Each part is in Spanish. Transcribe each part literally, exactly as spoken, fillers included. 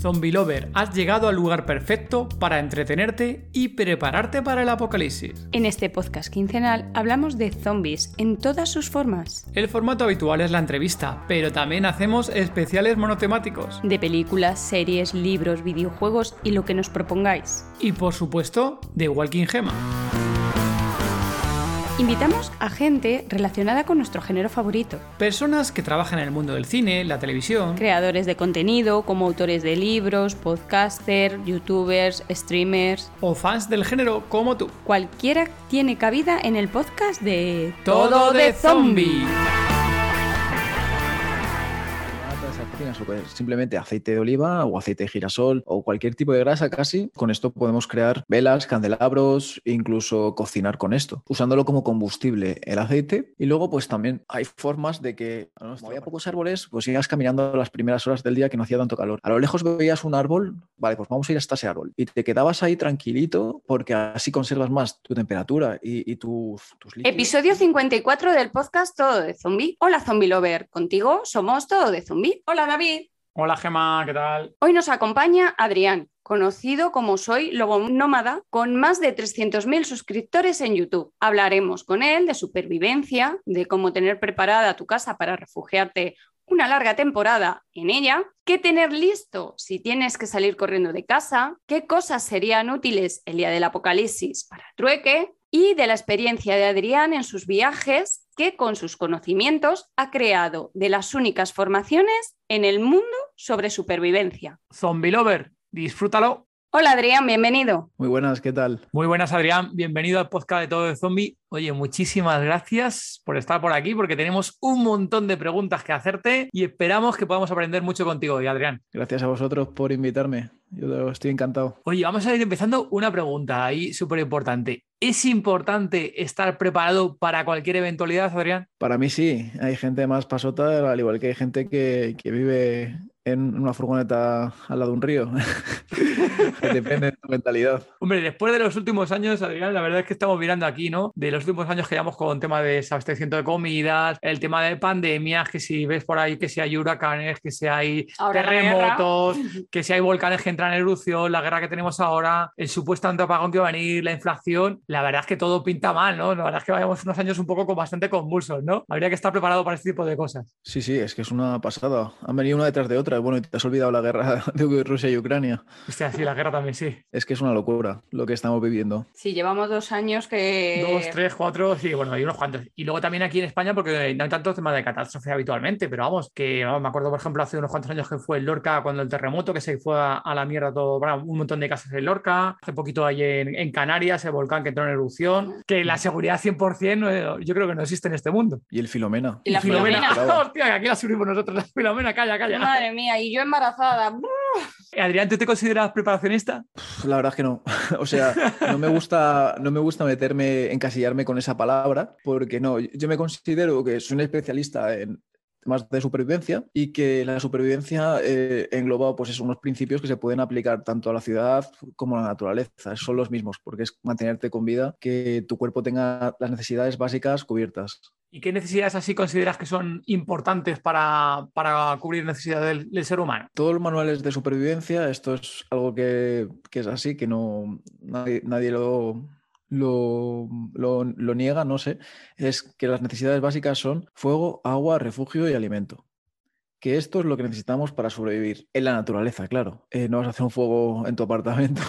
Zombie Lover, has llegado al lugar perfecto para entretenerte y prepararte para el apocalipsis. En este podcast quincenal hablamos de zombies en todas sus formas. El formato habitual es la entrevista, pero también hacemos especiales monotemáticos. De películas, series, libros, videojuegos y lo que nos propongáis. Y por supuesto, de Walking Gema. Invitamos a gente relacionada con nuestro género favorito. Personas que trabajan en el mundo del cine, la televisión... Creadores de contenido, como autores de libros, podcasters, youtubers, streamers... O fans del género como tú. Cualquiera tiene cabida en el podcast de... Todo de Zombi. Simplemente aceite de oliva o aceite de girasol o cualquier tipo de grasa casi. Con esto podemos crear velas, candelabros, incluso cocinar con esto, usándolo como combustible el aceite. Y luego pues también hay formas de que, como había pocos árboles, pues ibas caminando las primeras horas del día que no hacía tanto calor. A lo lejos veías un árbol, vale, pues vamos a ir hasta ese árbol. Y te quedabas ahí tranquilito porque así conservas más tu temperatura y, y tus, tus líquidos. Episodio cincuenta y cuatro del podcast Todo de Zombi. Hola Zombie Lover, contigo somos Todo de Zombi. Hola David. Hola Gema, ¿qué tal? Hoy nos acompaña Adrián, conocido como Soy Lobo Nómada, con más de trescientos mil suscriptores en YouTube. Hablaremos con él de supervivencia, de cómo tener preparada tu casa para refugiarte una larga temporada en ella, qué tener listo si tienes que salir corriendo de casa, qué cosas serían útiles el día del apocalipsis para trueque y de la experiencia de Adrián en sus viajes, que con sus conocimientos ha creado de las únicas formaciones en el mundo sobre supervivencia. Zombie Lover, disfrútalo. Hola Adrián, bienvenido. Muy buenas, ¿qué tal? Muy buenas Adrián, bienvenido al podcast de Todo de Zombi. Oye, muchísimas gracias por estar por aquí porque tenemos un montón de preguntas que hacerte y esperamos que podamos aprender mucho contigo hoy, Adrián. Gracias a vosotros por invitarme, yo estoy encantado. Oye, vamos a ir empezando una pregunta ahí súper importante. ¿Es importante estar preparado para cualquier eventualidad, Adrián? Para mí sí, hay gente más pasota, al igual que hay gente que, que vive en una furgoneta al lado de un río. Depende de tu mentalidad. Hombre, después de los últimos años, Adrián, la verdad es que estamos mirando aquí, ¿no? De los últimos años que llevamos con tema de desabastecimiento de comidas, el tema de pandemias, que si ves por ahí que si hay huracanes, que si hay ahora terremotos, que si hay volcanes que entran en erupción, la guerra que tenemos ahora, el supuesto apagón que va a venir, la inflación, la verdad es que todo pinta mal, ¿no? La verdad es que vayamos unos años un poco con bastante convulsos, ¿no? Habría que estar preparado para este tipo de cosas. Sí, sí, es que es una pasada. Han venido una detrás de otra. Bueno, y te has olvidado la guerra de Rusia y Ucrania. Hostia, sí, la guerra también, sí. Es que es una locura lo que estamos viviendo. Sí, llevamos dos años que... Dos, tres, cuatro, sí, bueno, hay unos cuantos. Y luego también aquí en España, porque no hay tantos temas de catástrofe habitualmente, pero vamos, que vamos, me acuerdo, por ejemplo, hace unos cuantos años que fue en Lorca cuando el terremoto, que se fue a, a la mierda todo, bueno, un montón de casas en Lorca, hace poquito ahí en, en Canarias, el volcán que entró en erupción, que la seguridad cien por ciento no, yo creo que no existe en este mundo. Y el Filomena. Y la Filomena. Filomena. Hostia, aquí la subimos nosotros, la Filomena, calla, calla. Madre mía, y yo embarazada. Adrián, ¿tú te consideras preparacionista? La verdad es que no. O sea, no me gusta, no me gusta meterme, encasillarme con esa palabra, porque no, yo me considero que soy un especialista en temas de supervivencia y que la supervivencia eh, engloba pues es unos principios que se pueden aplicar tanto a la ciudad como a la naturaleza, son los mismos, porque es mantenerte con vida, que tu cuerpo tenga las necesidades básicas cubiertas. ¿Y qué necesidades así consideras que son importantes para, para cubrir necesidades del, del ser humano? Todos los manuales de supervivencia, esto es algo que, que es así, que no nadie, nadie lo... Lo, lo, lo niega, no sé, es que las necesidades básicas son fuego, agua, refugio y alimento. Que esto es lo que necesitamos para sobrevivir en la naturaleza, claro. Eh, no vas a hacer un fuego en tu apartamento,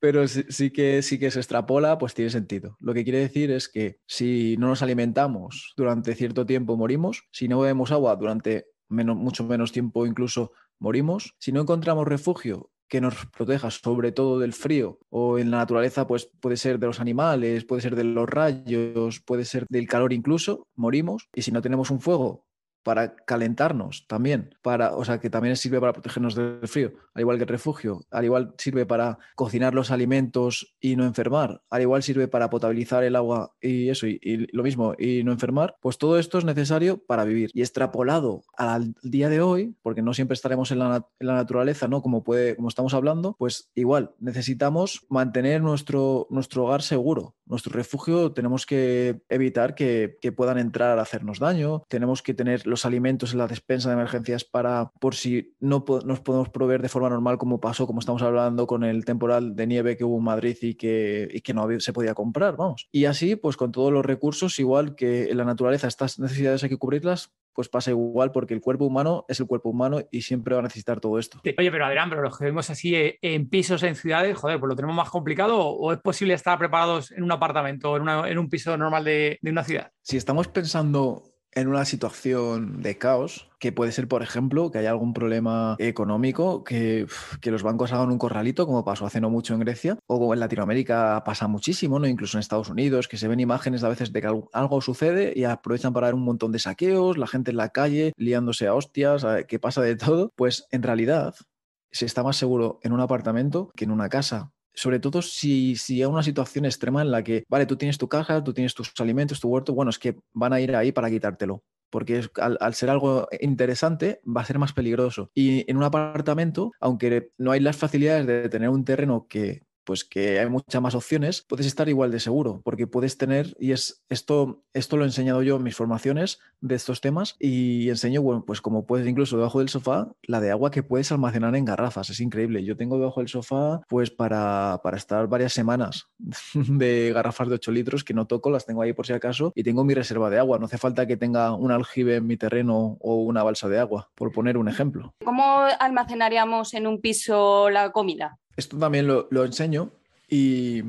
pero sí, sí, que, sí que se extrapola, pues tiene sentido. Lo que quiere decir es que si no nos alimentamos durante cierto tiempo morimos, si no bebemos agua durante menos, mucho menos tiempo incluso morimos, si no encontramos refugio que nos proteja sobre todo del frío o en la naturaleza, pues puede ser de los animales, puede ser de los rayos, puede ser del calor incluso, morimos. Y si no tenemos un fuego para calentarnos también, para, o sea, que también sirve para protegernos del frío, al igual que el refugio, al igual sirve para cocinar los alimentos y no enfermar, al igual sirve para potabilizar el agua y eso, y, y lo mismo, y no enfermar, pues todo esto es necesario para vivir. Y extrapolado al día de hoy, porque no siempre estaremos en la, en la naturaleza, ¿no? Como puede, como estamos hablando, pues igual necesitamos mantener nuestro, nuestro hogar seguro, nuestro refugio, tenemos que evitar que, que puedan entrar a hacernos daño, tenemos que tener los alimentos en la despensa de emergencias para, por si no po- nos podemos proveer de forma normal, como pasó, como estamos hablando, con el temporal de nieve que hubo en Madrid y que, y que no había, se podía comprar, vamos. Y así, pues con todos los recursos, igual que en la naturaleza estas necesidades hay que cubrirlas, pues pasa igual, porque el cuerpo humano es el cuerpo humano y siempre va a necesitar todo esto. Oye, pero Adrián, pero los que vemos así en pisos, en ciudades, joder, pues lo tenemos más complicado, ¿o es posible estar preparados en un apartamento, en, una, en un piso normal de, de una ciudad? Si estamos pensando en una situación de caos, que puede ser, por ejemplo, que haya algún problema económico, que, que los bancos hagan un corralito, como pasó hace no mucho en Grecia, o en Latinoamérica pasa muchísimo, ¿no? Incluso en Estados Unidos, que se ven imágenes a veces de que algo sucede y aprovechan para dar un montón de saqueos, la gente en la calle liándose a hostias, que pasa de todo. Pues en realidad se está más seguro en un apartamento que en una casa. Sobre todo si, si hay una situación extrema en la que, vale, tú tienes tu caja, tú tienes tus alimentos, tu huerto, bueno, es que van a ir ahí para quitártelo, porque es, al, al ser algo interesante va a ser más peligroso. Y en un apartamento, aunque no hay las facilidades de tener un terreno que, pues que hay muchas más opciones, puedes estar igual de seguro, porque puedes tener, y es esto, esto lo he enseñado yo en mis formaciones de estos temas, y enseño, bueno, pues como puedes, incluso debajo del sofá, la de agua que puedes almacenar en garrafas, es increíble. Yo tengo debajo del sofá, pues para, para estar varias semanas de garrafas de ocho litros que no toco, las tengo ahí por si acaso, y tengo mi reserva de agua, no hace falta que tenga un aljibe en mi terreno o una balsa de agua, por poner un ejemplo. ¿Cómo almacenaríamos en un piso la comida? Esto también lo, lo enseño, y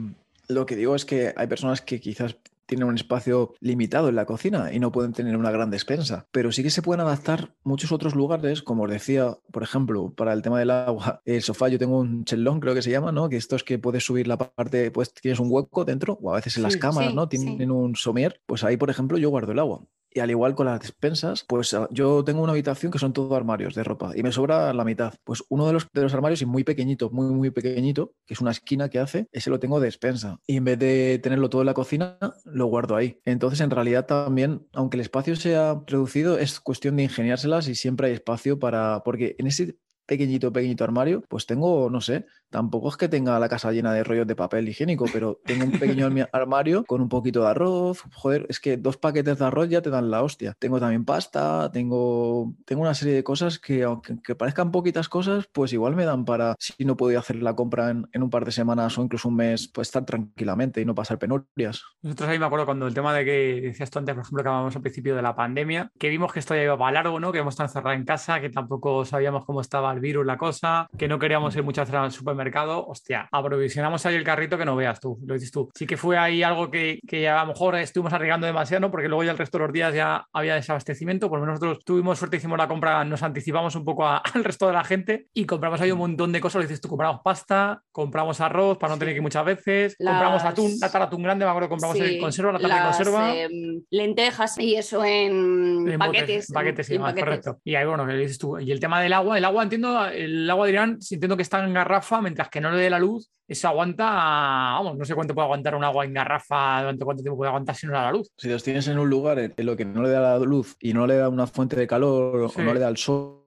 lo que digo es que hay personas que quizás tienen un espacio limitado en la cocina y no pueden tener una gran despensa, pero sí que se pueden adaptar muchos otros lugares, como os decía, por ejemplo, para el tema del agua, el sofá, yo tengo un chelón, creo que se llama, ¿no? Que esto es que puedes subir la parte, pues tienes un hueco dentro, o a veces en las sí, cámaras, sí, ¿no? Tienen sí. un somier, pues ahí, por ejemplo, yo guardo el agua. Y al igual con las despensas, pues yo tengo una habitación que son todos armarios de ropa y me sobra la mitad. Pues uno de los, de los armarios, y muy pequeñito, muy, muy pequeñito, que es una esquina que hace, ese lo tengo de despensa. Y en vez de tenerlo todo en la cocina, lo guardo ahí. Entonces, en realidad también, aunque el espacio sea reducido, es cuestión de ingeniárselas y siempre hay espacio para... Porque en ese pequeñito, pequeñito armario, pues tengo, no sé, tampoco es que tenga la casa llena de rollos de papel higiénico, pero tengo un pequeño armario con un poquito de arroz, joder, es que dos paquetes de arroz ya te dan la hostia. Tengo también pasta, tengo, tengo una serie de cosas que, aunque que parezcan poquitas cosas, pues igual me dan para, si no puedo hacer la compra en, en un par de semanas o incluso un mes, pues estar tranquilamente y no pasar penurias. Nosotros ahí me acuerdo cuando el tema de que decías tú antes, por ejemplo, que hablábamos al principio de la pandemia, que vimos que esto ya iba para largo, ¿no? Que hemos estado encerrados en casa, que tampoco sabíamos cómo estaba el virus, la cosa, que no queríamos ir muchas veces al supermercado, hostia, aprovisionamos ahí el carrito que no veas tú, lo dices tú. Sí que fue ahí algo que, que a lo mejor estuvimos arriesgando demasiado, ¿no? Porque luego ya el resto de los días ya había desabastecimiento, por lo menos nosotros tuvimos suerte, hicimos la compra, nos anticipamos un poco a, al resto de la gente y compramos ahí un montón de cosas, lo dices tú, compramos pasta, compramos arroz para no tener que ir muchas veces, las... compramos atún, lata de atún grande, me acuerdo, compramos sí, el conserva, la lata de conserva. Eh, lentejas y eso en, en paquetes. Botes, paquetes, en, y en más, paquetes, correcto. Y ahí, bueno, lo dices tú. Y el tema del agua, el agua entiendo el agua de Irán, sintiendo que está en garrafa, mientras que no le dé la luz, eso aguanta, vamos, no sé cuánto puede aguantar un agua en garrafa, durante cuánto tiempo puede aguantar si no le da la luz. Si los tienes en un lugar en lo que no le da la luz y no le da una fuente de calor, sí, o no le da el sol,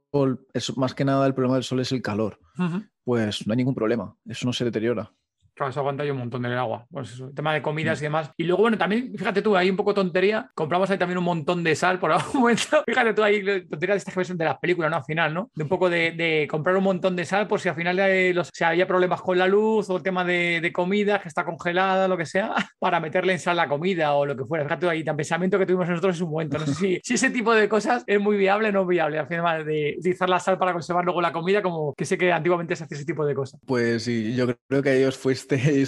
es, más que nada el problema del sol es el calor, uh-huh, pues no hay ningún problema, eso no se deteriora. Claro, eso aguanta yo un montón del agua. Pues eso, el tema de comidas y demás. Y luego, bueno, también, fíjate tú, ahí un poco tontería. Compramos ahí también un montón de sal por algún momento. Fíjate tú ahí, tontería de estas que ves de las películas, ¿no? Al final, ¿no? De un poco de, de comprar un montón de sal por si al final de los, si había problemas con la luz o el tema de, de comida que está congelada, lo que sea, para meterle en sal la comida o lo que fuera. Fíjate tú ahí, tan pensamiento que tuvimos nosotros en su momento. No sé si, si ese tipo de cosas es muy viable o no viable. Al final, de utilizar la sal para conservar luego la comida, como que sé que antiguamente se hacía ese tipo de cosas. Pues sí, yo creo que ellos fuiste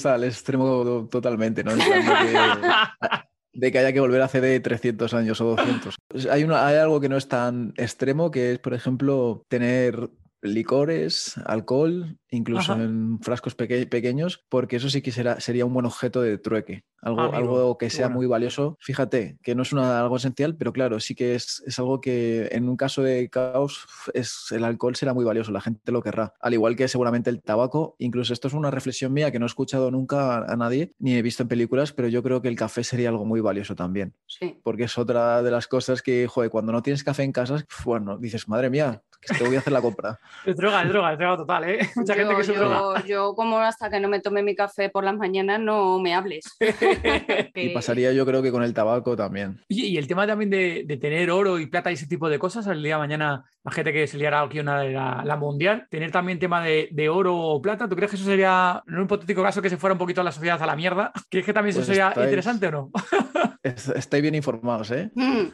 al extremo totalmente, ¿no? De que haya que volver hace de trescientos años o doscientos. Hay, una, hay algo que no es tan extremo, que es, por ejemplo, tener licores, alcohol, incluso, ajá, en frascos peque- pequeños, porque eso sí que será, sería un buen objeto de trueque. Algo, amigo, algo que sea, bueno, muy valioso. Fíjate, que no es una, algo esencial, pero claro, sí que es, es algo que en un caso de caos, es, el alcohol será muy valioso, la gente lo querrá. Al igual que seguramente el tabaco. Incluso esto es una reflexión mía que no he escuchado nunca a, a nadie, ni he visto en películas, pero yo creo que el café sería algo muy valioso también. Sí. Porque es otra de las cosas que, joder, cuando no tienes café en casa, bueno, dices, madre mía, que te voy a hacer la compra. Es droga, es droga, es droga total, ¿eh? Mucha yo, gente que se droga. Yo, como hasta que no me tome mi café por las mañanas, no me hables. Y pasaría yo creo que con el tabaco también. Oye, y el tema también de, de tener oro y plata y ese tipo de cosas, al día de mañana, la gente que se liara aquí una de la, la mundial, tener también tema de, de oro o plata, ¿tú crees que eso sería, en un hipotético caso, que se fuera un poquito a la sociedad a la mierda? ¿Crees que también pues eso sería estáis, interesante o no? Estáis bien informados, ¿eh?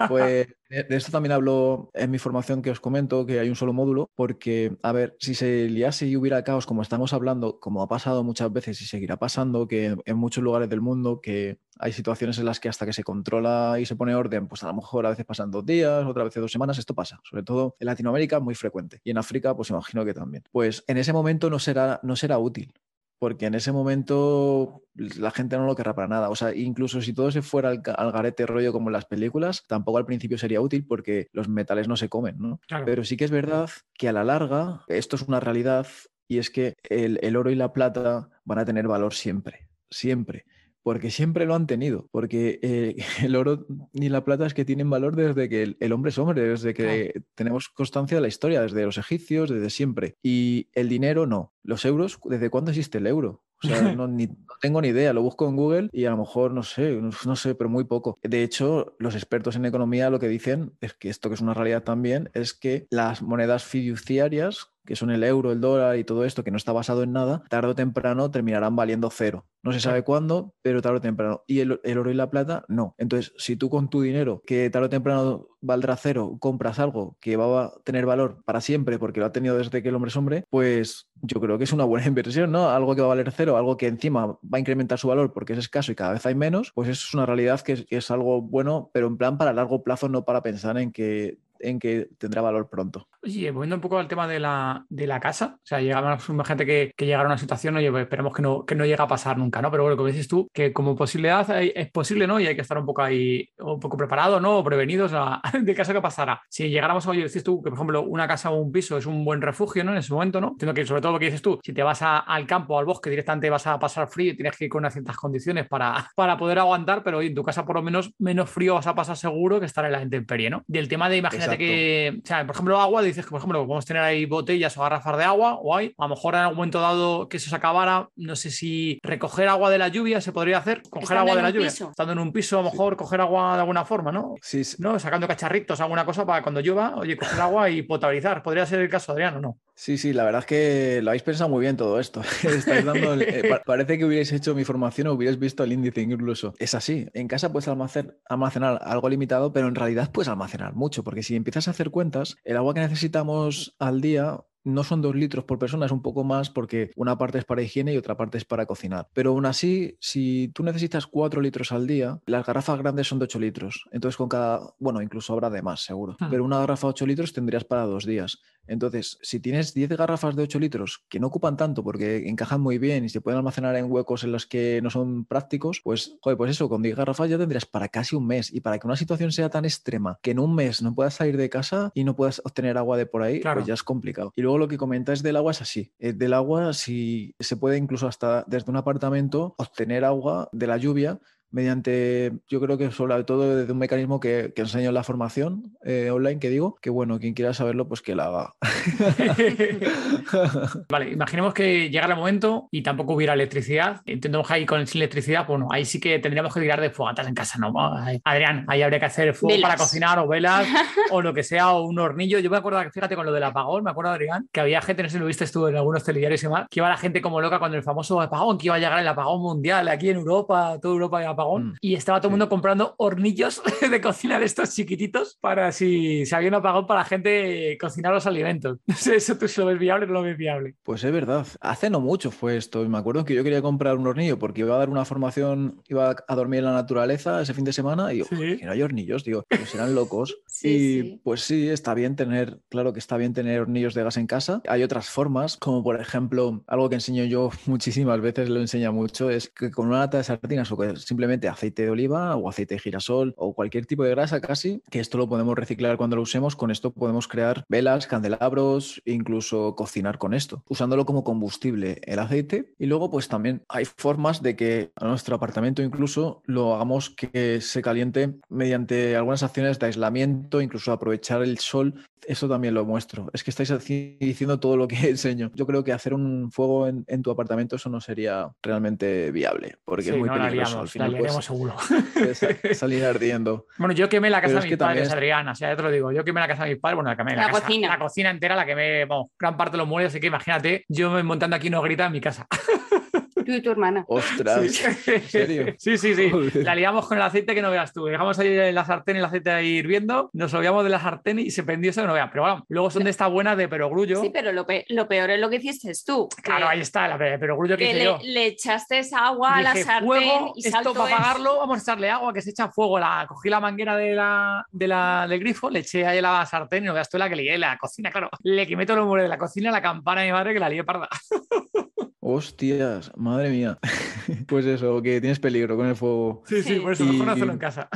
Pues de esto también hablo en mi formación que os comento, que hay un solo módulo, porque, a ver, si se liase y hubiera caos, como estamos hablando, como ha pasado muchas veces y seguirá pasando, que en muchos lugares del mundo que hay situaciones en las que hasta que se controla y se pone orden, pues a lo mejor a veces pasan dos días, otra vez dos semanas, esto pasa. Sobre todo en Latinoamérica es muy frecuente y en África pues imagino que también. Pues en ese momento no será, no será útil. Porque en ese momento la gente no lo querrá para nada. O sea, incluso si todo se fuera al, al garete rollo como en las películas, tampoco al principio sería útil porque los metales no se comen, ¿no? Claro. Pero sí que es verdad que a la larga esto es una realidad y es que el, el oro y la plata van a tener valor siempre, siempre. Porque siempre lo han tenido, porque eh, el oro y la plata es que tienen valor desde que el, el hombre es hombre, desde que ah. tenemos constancia de la historia, desde los egipcios, desde siempre. Y el dinero no. Los euros, ¿desde cuándo existe el euro? O sea, no, ni, no tengo ni idea, lo busco en Google y a lo mejor, no sé, no, no sé, pero muy poco. De hecho, los expertos en economía lo que dicen, es que esto que es una realidad también, es que las monedas fiduciarias, que son el euro, el dólar y todo esto, que no está basado en nada, tarde o temprano terminarán valiendo cero. No se sabe cuándo, pero tarde o temprano. Y el, el oro y la plata, no. Entonces, si tú con tu dinero, que tarde o temprano valdrá cero, compras algo que va a tener valor para siempre, porque lo ha tenido desde que el hombre es hombre, pues yo creo que es una buena inversión, ¿no? Algo que va a valer cero, algo que encima va a incrementar su valor porque es escaso y cada vez hay menos, pues eso es una realidad que es, que es algo bueno, pero en plan para largo plazo, no para pensar en que... en que tendrá valor pronto. Oye, volviendo un poco al tema de la, de la casa, o sea, llegamos a gente que, que llegara a una situación, oye, pues esperemos que no, que no llegue a pasar nunca, ¿no? Pero bueno, como dices tú, que como posibilidad es posible, ¿no? Y hay que estar un poco ahí, un poco preparado, ¿no? O prevenidos a, de caso que pasara. Si llegáramos a, oye, dices tú, que por ejemplo una casa o un piso es un buen refugio, ¿no? En ese momento, ¿no? Entiendo que sobre todo lo que dices tú, si te vas a, al campo, al bosque, directamente vas a pasar frío y tienes que ir con unas ciertas condiciones para, para poder aguantar, pero oye, en tu casa por lo menos menos frío vas a pasar seguro que estar en la intemperie, ¿no? Del tema de imaginar que, o sea, por ejemplo, agua, dices que, por ejemplo, podemos tener ahí botellas o garrafas de agua, o hay, a lo mejor en algún momento dado que eso se acabara, no sé si recoger agua de la lluvia se podría hacer, coger agua de la lluvia, estando en un piso, a lo mejor coger agua de alguna forma, ¿no? Sí, sí. ¿No? Sacando cacharritos, alguna cosa para cuando llueva, oye, coger agua y potabilizar, podría ser el caso, Adrián, ¿o no? Sí, sí, la verdad es que lo habéis pensado muy bien todo esto. Estáis dando el, eh, pa parece que hubierais hecho mi formación o hubierais visto el índice incluso. Es así, en casa puedes almacenar, almacenar algo limitado, pero en realidad puedes almacenar mucho, porque si empiezas a hacer cuentas, el agua que necesitamos al día no son dos litros por persona, es un poco más porque una parte es para higiene y otra parte es para cocinar. Pero aún así, si tú necesitas cuatro litros al día, las garrafas grandes son de ocho litros. Entonces con cada... Bueno, incluso habrá de más, seguro. Ah. Pero una garrafa de ocho litros tendrías para dos días. Entonces, si tienes diez garrafas de ocho litros que no ocupan tanto porque encajan muy bien y se pueden almacenar en huecos en los que no son prácticos, pues, joder, pues eso, con diez garrafas ya tendrías para casi un mes. Y para que una situación sea tan extrema que en un mes no puedas salir de casa y no puedas obtener agua de por ahí, claro, pues ya es complicado. Y luego lo que comentáis del agua es así. Del agua, si se puede incluso hasta desde un apartamento obtener agua de la lluvia, mediante, yo creo que sobre todo desde un mecanismo que, que enseño en la formación eh, online, que digo, que bueno, quien quiera saberlo, pues que la haga. Vale, imaginemos que llegara el momento y tampoco hubiera electricidad. Entendemos que ahí con sin electricidad, bueno, ahí sí que tendríamos que tirar de fogatas en casa, ¿no? Adrián, ahí habría que hacer fuego velas para cocinar o velas o lo que sea, o un hornillo. Yo me acuerdo, fíjate, con lo del apagón, me acuerdo, Adrián, que había gente, no sé si lo viste tú en algunos telediarios y demás, que iba la gente como loca cuando el famoso apagón, que iba a llegar el apagón mundial aquí en Europa, toda Europa iba a apagón, y estaba todo el mundo comprando hornillos de cocina de estos chiquititos para si, si había un apagón para la gente cocinar los alimentos. No sé, ¿eso tú si lo ves viable o no lo ves viable? Pues es verdad. Hace no mucho fue esto. Me acuerdo que yo quería comprar un hornillo porque iba a dar una formación, iba a dormir en la naturaleza ese fin de semana y digo, ¿sí? Que no hay hornillos, digo, pues serán locos. Sí, y sí, pues sí, está bien tener, claro que está bien tener hornillos de gas en casa. Hay otras formas, como por ejemplo, algo que enseño yo muchísimas veces, lo enseña mucho, es que con una lata de sardinas o que simplemente simplemente aceite de oliva o aceite de girasol o cualquier tipo de grasa casi, que esto lo podemos reciclar cuando lo usemos. Con esto podemos crear velas, candelabros, incluso cocinar con esto, usándolo como combustible el aceite. Y luego pues también hay formas de que a nuestro apartamento incluso lo hagamos que se caliente mediante algunas acciones de aislamiento, incluso aprovechar el sol. Esto también lo muestro. Es que estáis diciendo todo lo que enseño. Yo creo que hacer un fuego en, en tu apartamento eso no sería realmente viable, porque sí, es muy no peligroso. Liamos, al final pues, seguro. Salir ardiendo. Bueno, yo quemé la casa Pero de mis padres, es... Adrián, o sea, ya te lo digo. Yo quemé la casa de mis padres, bueno, la quemé la, la casa, cocina. La cocina entera la quemé, vamos, bueno, gran parte de los muebles, así que imagínate, yo montando aquí unos gritos en mi casa. Tú y tu hermana. ¡Ostras! Sí, ¿en serio? Sí, sí, sí. Joder. La liamos con el aceite que no veas tú. Dejamos ahí en la sartén el aceite ahí hirviendo, nos olvidamos de la sartén y se prendió eso que no veas. Pero bueno, luego son de esta buena de perogrullo. Sí, pero lo, pe lo peor es lo que hiciste tú. Claro, ahí está, la pe perogrullo que, que hice le, yo. le echaste agua a la dije, sartén fuego, y saltó esto para apagarlo, vamos a echarle agua, que se echa fuego. La, cogí la manguera de la, de la, del grifo, le eché ahí la sartén y no veas tú la que lié, la cocina, claro. Le quemé todo el muro de la cocina, la campana de mi madre que la lié parda. Hostias, madre mía. Pues eso, que tienes peligro con el fuego. Sí, sí, por eso y... mejor hacerlo en casa.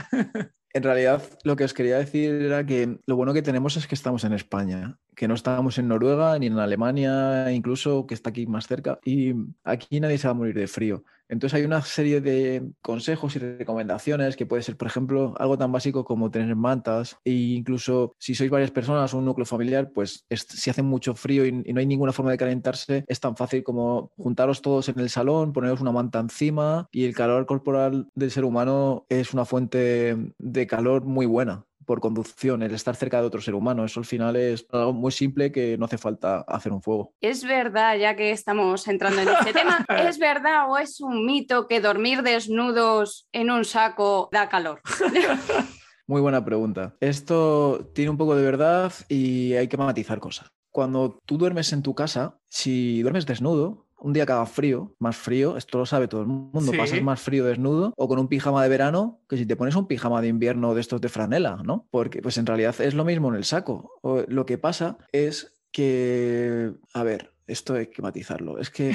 En realidad, lo que os quería decir era que lo bueno que tenemos es que estamos en España, que no estábamos en Noruega ni en Alemania, incluso que está aquí más cerca, y aquí nadie se va a morir de frío. Entonces hay una serie de consejos y recomendaciones que puede ser, por ejemplo, algo tan básico como tener mantas e incluso si sois varias personas o un núcleo familiar, pues es, si hace mucho frío y, y no hay ninguna forma de calentarse, es tan fácil como juntaros todos en el salón, poneros una manta encima y el calor corporal del ser humano es una fuente de calor muy buena. Por conducción, el estar cerca de otro ser humano. Eso al final es algo muy simple que no hace falta hacer un fuego. Es verdad, ya que estamos entrando en este tema, ¿es verdad o es un mito que dormir desnudos en un saco da calor? Muy buena pregunta. Esto tiene un poco de verdad y hay que matizar cosas. Cuando tú duermes en tu casa, si duermes desnudo, un día que haga frío, más frío, esto lo sabe todo el mundo, sí. Pasas más frío desnudo o con un pijama de verano que si te pones un pijama de invierno de estos de franela, ¿no? Porque pues en realidad es lo mismo en el saco. O, lo que pasa es que, a ver, esto hay que matizarlo, es que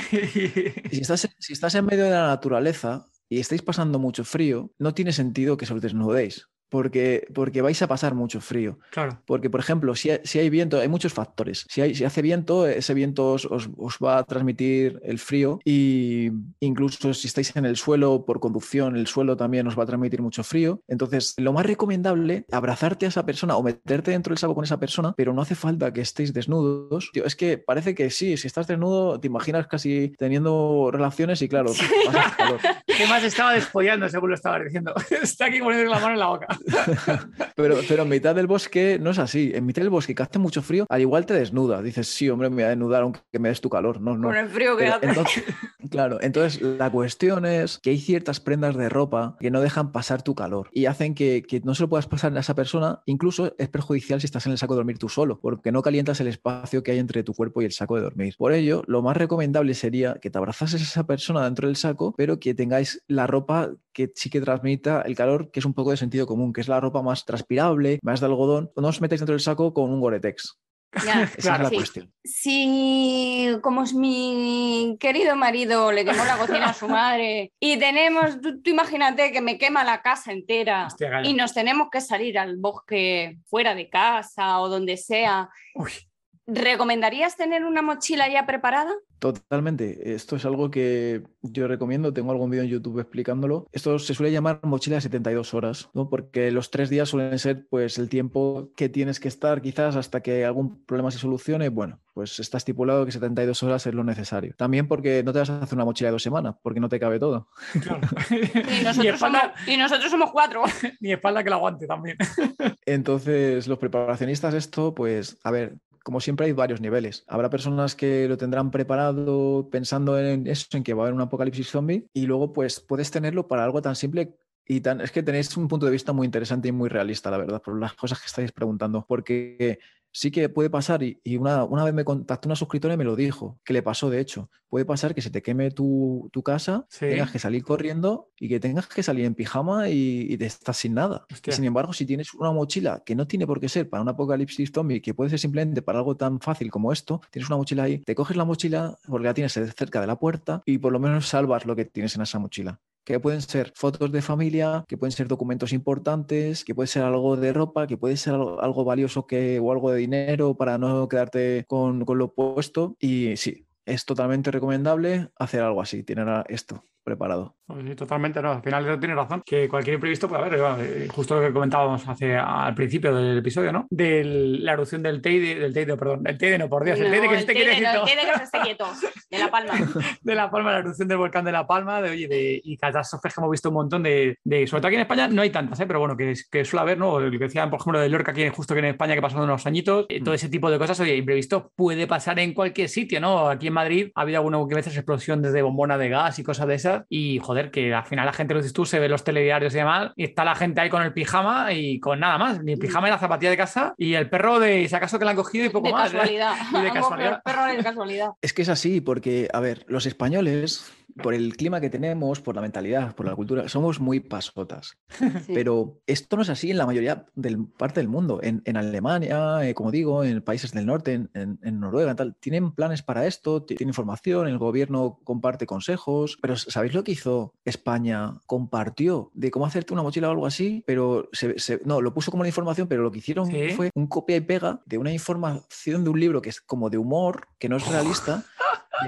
si estás, si estás en medio de la naturaleza y estáis pasando mucho frío, no tiene sentido que os desnudéis. Porque, porque vais a pasar mucho frío. Claro. Porque, por ejemplo, si hay, si hay viento, hay muchos factores. Si, hay, si hace viento, ese viento os, os, os va a transmitir el frío. Y incluso si estáis en el suelo, por conducción, el suelo también os va a transmitir mucho frío. Entonces, lo más recomendable, abrazarte a esa persona o meterte dentro del saco con esa persona, pero no hace falta que estéis desnudos. Tío, es que parece que sí, si estás desnudo, te imaginas casi teniendo relaciones y claro, pasas calor. ¿Qué más estaba despollando según lo estaba diciendo? Está aquí poniendo la mano en la boca. pero, pero en mitad del bosque no es así. En mitad del bosque que hace mucho frío, al igual te desnuda. Dices, sí, hombre, me voy a desnudar aunque me des tu calor. No, no. Por el frío que hace. Entonces, claro, entonces la cuestión es que hay ciertas prendas de ropa que no dejan pasar tu calor y hacen que, que no se lo puedas pasar a esa persona. Incluso es perjudicial si estás en el saco de dormir tú solo, porque no calientas el espacio que hay entre tu cuerpo y el saco de dormir. Por ello, lo más recomendable sería que te abrazases a esa persona dentro del saco, pero que tengáis la ropa que sí que transmita el calor, que es un poco de sentido común, que es la ropa más transpirable, más de algodón. No os metáis dentro del saco con un Gore-Tex. Ya, esa claro, es la sí. cuestión. Si, como es mi querido marido, le quemó la cocina a su madre y tenemos, tú, tú imagínate que me quema la casa entera. Hostia, y nos tenemos que salir al bosque fuera de casa o donde sea. Uy. ¿Recomendarías tener una mochila ya preparada? Totalmente. Esto es algo que yo recomiendo. Tengo algún vídeo en YouTube explicándolo. Esto se suele llamar mochila de setenta y dos horas, ¿no? Porque los tres días suelen ser pues, el tiempo que tienes que estar quizás hasta que algún problema se solucione. Bueno, pues está estipulado que setenta y dos horas es lo necesario. También porque no te vas a hacer una mochila de dos semanas, porque no te cabe todo. Claro. y, nosotros espalda... somos, y nosotros somos cuatro. Ni espalda que la aguante también. Entonces, los preparacionistas esto, pues, a ver... Como siempre hay varios niveles. Habrá personas que lo tendrán preparado pensando en eso, en que va a haber un apocalipsis zombie y luego pues puedes tenerlo para algo tan simple y tan... Es que tenéis un punto de vista muy interesante y muy realista, la verdad, por las cosas que estáis preguntando. Porque... Sí que puede pasar, y, y una, una vez me contactó una suscriptora y me lo dijo, que le pasó de hecho. Puede pasar que se te queme tu, tu casa, sí. Tengas que salir corriendo y que tengas que salir en pijama y, y te estás sin nada. Y sin embargo, si tienes una mochila que no tiene por qué ser para un apocalipsis zombie, que puede ser simplemente para algo tan fácil como esto, tienes una mochila ahí, te coges la mochila porque la tienes cerca de la puerta y por lo menos salvas lo que tienes en esa mochila. que pueden ser fotos de familia, que pueden ser documentos importantes, que puede ser algo de ropa, que puede ser algo, algo valioso que, o algo de dinero para no quedarte con, con lo puesto. Y sí, es totalmente recomendable hacer algo así, tener esto preparado. Sí, totalmente, no, al final tiene razón, que cualquier imprevisto puede haber, bueno, justo lo que comentábamos hace, al principio del episodio, ¿no? De la erupción del Teide, del Teide, perdón, el Teide, no, por Dios, no, el Teide que se esté quieto. No, el Teide que se esté quieto, de La Palma. De La Palma, la erupción del volcán de La Palma, de, oye, de, y catástrofes que hemos visto un montón de, de, sobre todo aquí en España, no hay tantas, ¿eh? Pero bueno, que, que suele haber, ¿no? Lo que decían, por ejemplo, de Lorca, aquí justo que en España, que pasaron unos añitos, mm. todo ese tipo de cosas, oye, imprevisto puede pasar en cualquier sitio, ¿no? Aquí en Madrid ha habido alguna que veces explosión desde bombona de gas y cosas de esas, y joder, que al final la gente, lo dices tú, se ve los telediarios y demás, y está la gente ahí con el pijama y con nada más, ni el pijama ni la zapatilla de casa y el perro de, si acaso que la han cogido y poco de más. Casualidad. ¿Eh? Y de casualidad. Perro de casualidad. Es que es así, porque, a ver, los españoles, por el clima que tenemos, por la mentalidad, por la cultura, somos muy pasotas. Sí. Pero esto no es así en la mayoría de parte del mundo. En, en Alemania, eh, como digo, en países del norte, en, en, en Noruega, tal, tienen planes para esto, tienen información, el gobierno comparte consejos, pero ¿sabéis lo que hizo España? Compartió de cómo hacerte una mochila o algo así, pero se, se, no, lo puso como una información, pero lo que hicieron ¿sí? fue un copia y pega de una información de un libro que es como de humor, que no es realista,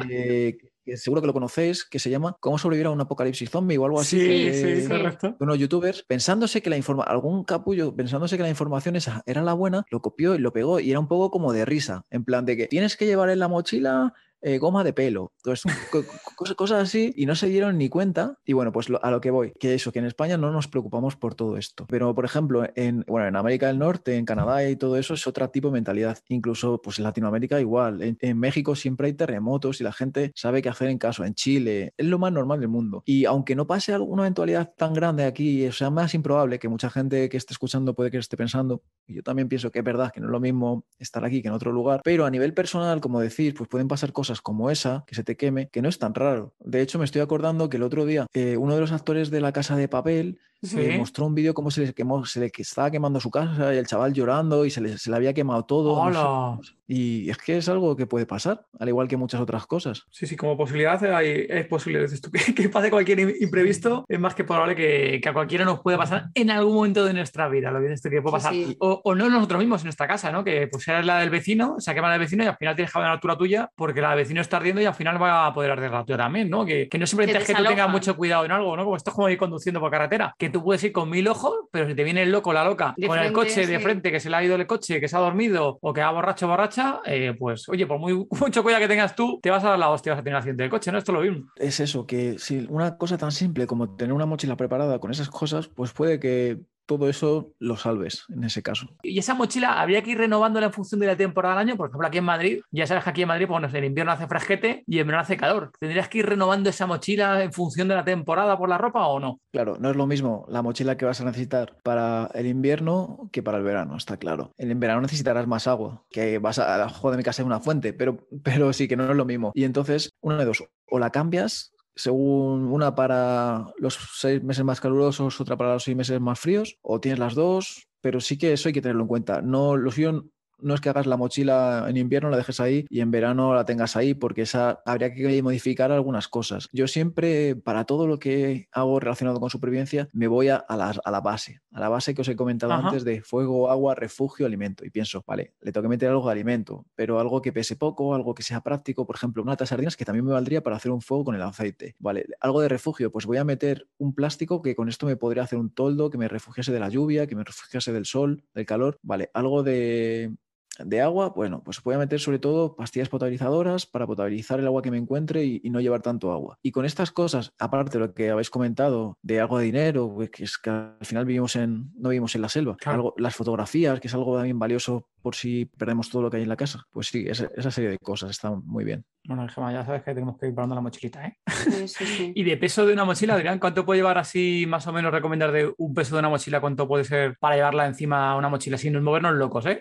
eh, que seguro que lo conocéis, que se llama ¿Cómo sobrevivir a un apocalipsis zombie? O algo así. Sí, que, sí, sí, correcto. Unos youtubers, pensándose que la información, algún capullo, pensándose que la información esa era la buena, lo copió y lo pegó y era un poco como de risa, en plan de que tienes que llevar en la mochila Eh, goma de pelo, entonces, co co cosas así, y no se dieron ni cuenta. Y bueno, pues lo, a lo que voy, que eso, que en España no nos preocupamos por todo esto, pero por ejemplo en, bueno, en América del Norte, en Canadá y todo eso es otro tipo de mentalidad, incluso pues en Latinoamérica igual, en, en México siempre hay terremotos y la gente sabe qué hacer en caso, en Chile, es lo más normal del mundo, y aunque no pase alguna eventualidad tan grande aquí, o sea, más improbable, que mucha gente que esté escuchando puede que esté pensando, y yo también pienso que es verdad, que no es lo mismo estar aquí que en otro lugar, pero a nivel personal, como decir, pues pueden pasar cosas como esa, que se te queme, que no es tan raro. De hecho, me estoy acordando que el otro día eh, uno de los actores de La Casa de Papel ¿sí? eh, mostró un vídeo cómo se le quemó, se le estaba quemando su casa y el chaval llorando y se le, se le había quemado todo. No sé, y es que es algo que puede pasar, al igual que muchas otras cosas. Sí, sí, como posibilidad hay, es posible que, que pase cualquier imprevisto, es más que probable que, que a cualquiera nos pueda pasar en algún momento de nuestra vida, lo bien esto que puede pasar. Sí, sí. O, o no nosotros mismos en nuestra casa, ¿no? Que pues era la del vecino, se quema la del vecino y al final tienes que haber una altura tuya porque la el vecino está ardiendo y al final va a apoderar de la tuya también, ¿no? Que, que no simplemente es que tú tengas mucho cuidado en algo, ¿no? Como esto es como ir conduciendo por carretera, que tú puedes ir con mil ojos, pero si te viene el loco, la loca, de con frente, el coche sí. de frente, que se le ha ido el coche, que se ha dormido o que va borracho, borracha, eh, pues oye, por muy mucho cuidado que tengas tú, te vas a dar la hostia, vas a tener un accidente de coche, ¿no? Esto lo mismo. Es eso, que si una cosa tan simple como tener una mochila preparada con esas cosas, pues puede que todo eso lo salves en ese caso. Y esa mochila habría que ir renovándola en función de la temporada del año. Por ejemplo, aquí en Madrid, ya sabes que aquí en Madrid, pues, bueno, en invierno hace fresquete y en verano hace calor. ¿Tendrías que ir renovando esa mochila en función de la temporada por la ropa o no? Claro, no es lo mismo la mochila que vas a necesitar para el invierno que para el verano, está claro. En el verano necesitarás más agua, que vas a, a la joda de mi casa es una fuente, pero, pero sí que no es lo mismo. Y entonces, uno de dos, o la cambias según una para los seis meses más calurosos, otra para los seis meses más fríos, o tienes las dos, pero sí que eso hay que tenerlo en cuenta. No, lo suyo no es que hagas la mochila en invierno, la dejes ahí y en verano la tengas ahí, porque esa habría que modificar algunas cosas. Yo siempre, para todo lo que hago relacionado con supervivencia, me voy a, a, la, a la base, a la base que os he comentado Ajá. antes de fuego, agua, refugio, alimento. Y pienso, vale, le tengo que meter algo de alimento, pero algo que pese poco, algo que sea práctico, por ejemplo, una lata de sardinas que también me valdría para hacer un fuego con el aceite. Vale, algo de refugio, pues voy a meter un plástico que con esto me podría hacer un toldo, que me refugiase de la lluvia, que me refugiase del sol, del calor. Vale, algo de... de agua, bueno, pues voy a meter sobre todo pastillas potabilizadoras para potabilizar el agua que me encuentre y, y no llevar tanto agua. Y con estas cosas, aparte de lo que habéis comentado de algo de dinero, pues que es que al final vivimos en, no vivimos en la selva, claro. Algo, las fotografías, que es algo también valioso por si perdemos todo lo que hay en la casa. Pues sí, esa, esa serie de cosas están muy bien. Bueno, Gema, ya sabes que tenemos que ir parando la mochilita, ¿eh? Sí, sí, sí. Y de peso de una mochila, Adrián, ¿cuánto puede llevar así más o menos recomendar de un peso de una mochila? ¿Cuánto puede ser para llevarla encima a una mochila sin movernos locos, eh?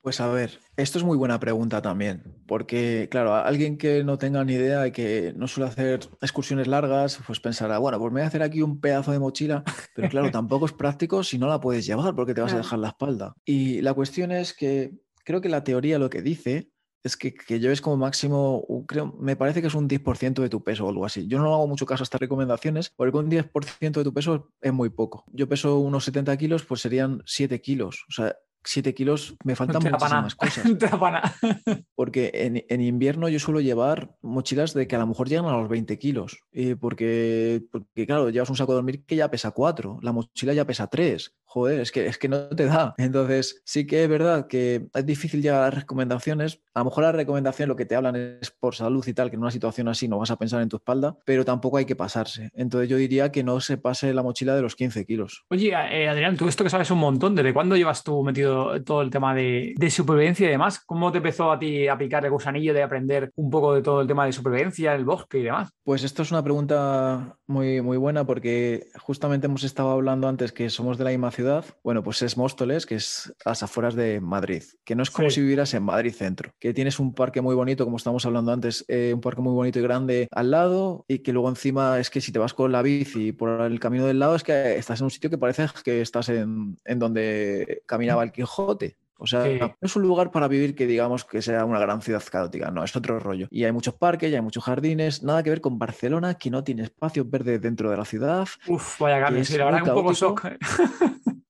Pues a ver, esto es muy buena pregunta también, porque claro, a alguien que no tenga ni idea y que no suele hacer excursiones largas, pues pensará, bueno, pues me voy a hacer aquí un pedazo de mochila, pero claro, tampoco es práctico si no la puedes llevar porque te vas a dejar la espalda. Y la cuestión es que creo que la teoría lo que dice es que, que lleves como máximo, creo, me parece que es un diez por ciento de tu peso o algo así. Yo no hago mucho caso a estas recomendaciones porque un diez por ciento de tu peso es muy poco. Yo peso unos setenta kilos, pues serían siete kilos. O sea, siete kilos, me faltan no muchísimas cosas. Porque en, en invierno yo suelo llevar mochilas de que a lo mejor llegan a los veinte kilos. Eh, porque, porque, claro, llevas un saco de dormir que ya pesa cuatro, la mochila ya pesa tres. Joder, es que, es que no te da. Entonces, sí que es verdad que es difícil llegar a las recomendaciones. A lo mejor las recomendaciones lo que te hablan es por salud y tal, que en una situación así no vas a pensar en tu espalda, pero tampoco hay que pasarse. Entonces, yo diría que no se pase la mochila de los quince kilos. Oye, eh, Adrián, tú esto que sabes un montón, ¿desde cuándo llevas tú metido todo el tema de, de supervivencia y demás? ¿Cómo te empezó a ti a picar el gusanillo de aprender un poco de todo el tema de supervivencia, el bosque y demás? Pues esto es una pregunta muy, muy buena, porque justamente hemos estado hablando antes que somos de la misma ciudad. Bueno, pues es Móstoles, que es a las afueras de Madrid, que no es como sí. si vivieras en Madrid centro, que tienes un parque muy bonito, como estábamos hablando antes, eh, un parque muy bonito y grande al lado, y que luego encima es que si te vas con la bici por el camino del lado es que estás en un sitio que parece que estás en, en donde caminaba el Quijote. O sea, sí. no es un lugar para vivir que digamos que sea una gran ciudad caótica, no, es otro rollo. Y hay muchos parques, y hay muchos jardines, nada que ver con Barcelona, que no tiene espacios verdes dentro de la ciudad. Uf, vaya cambio, sí, la verdad es un poco shock.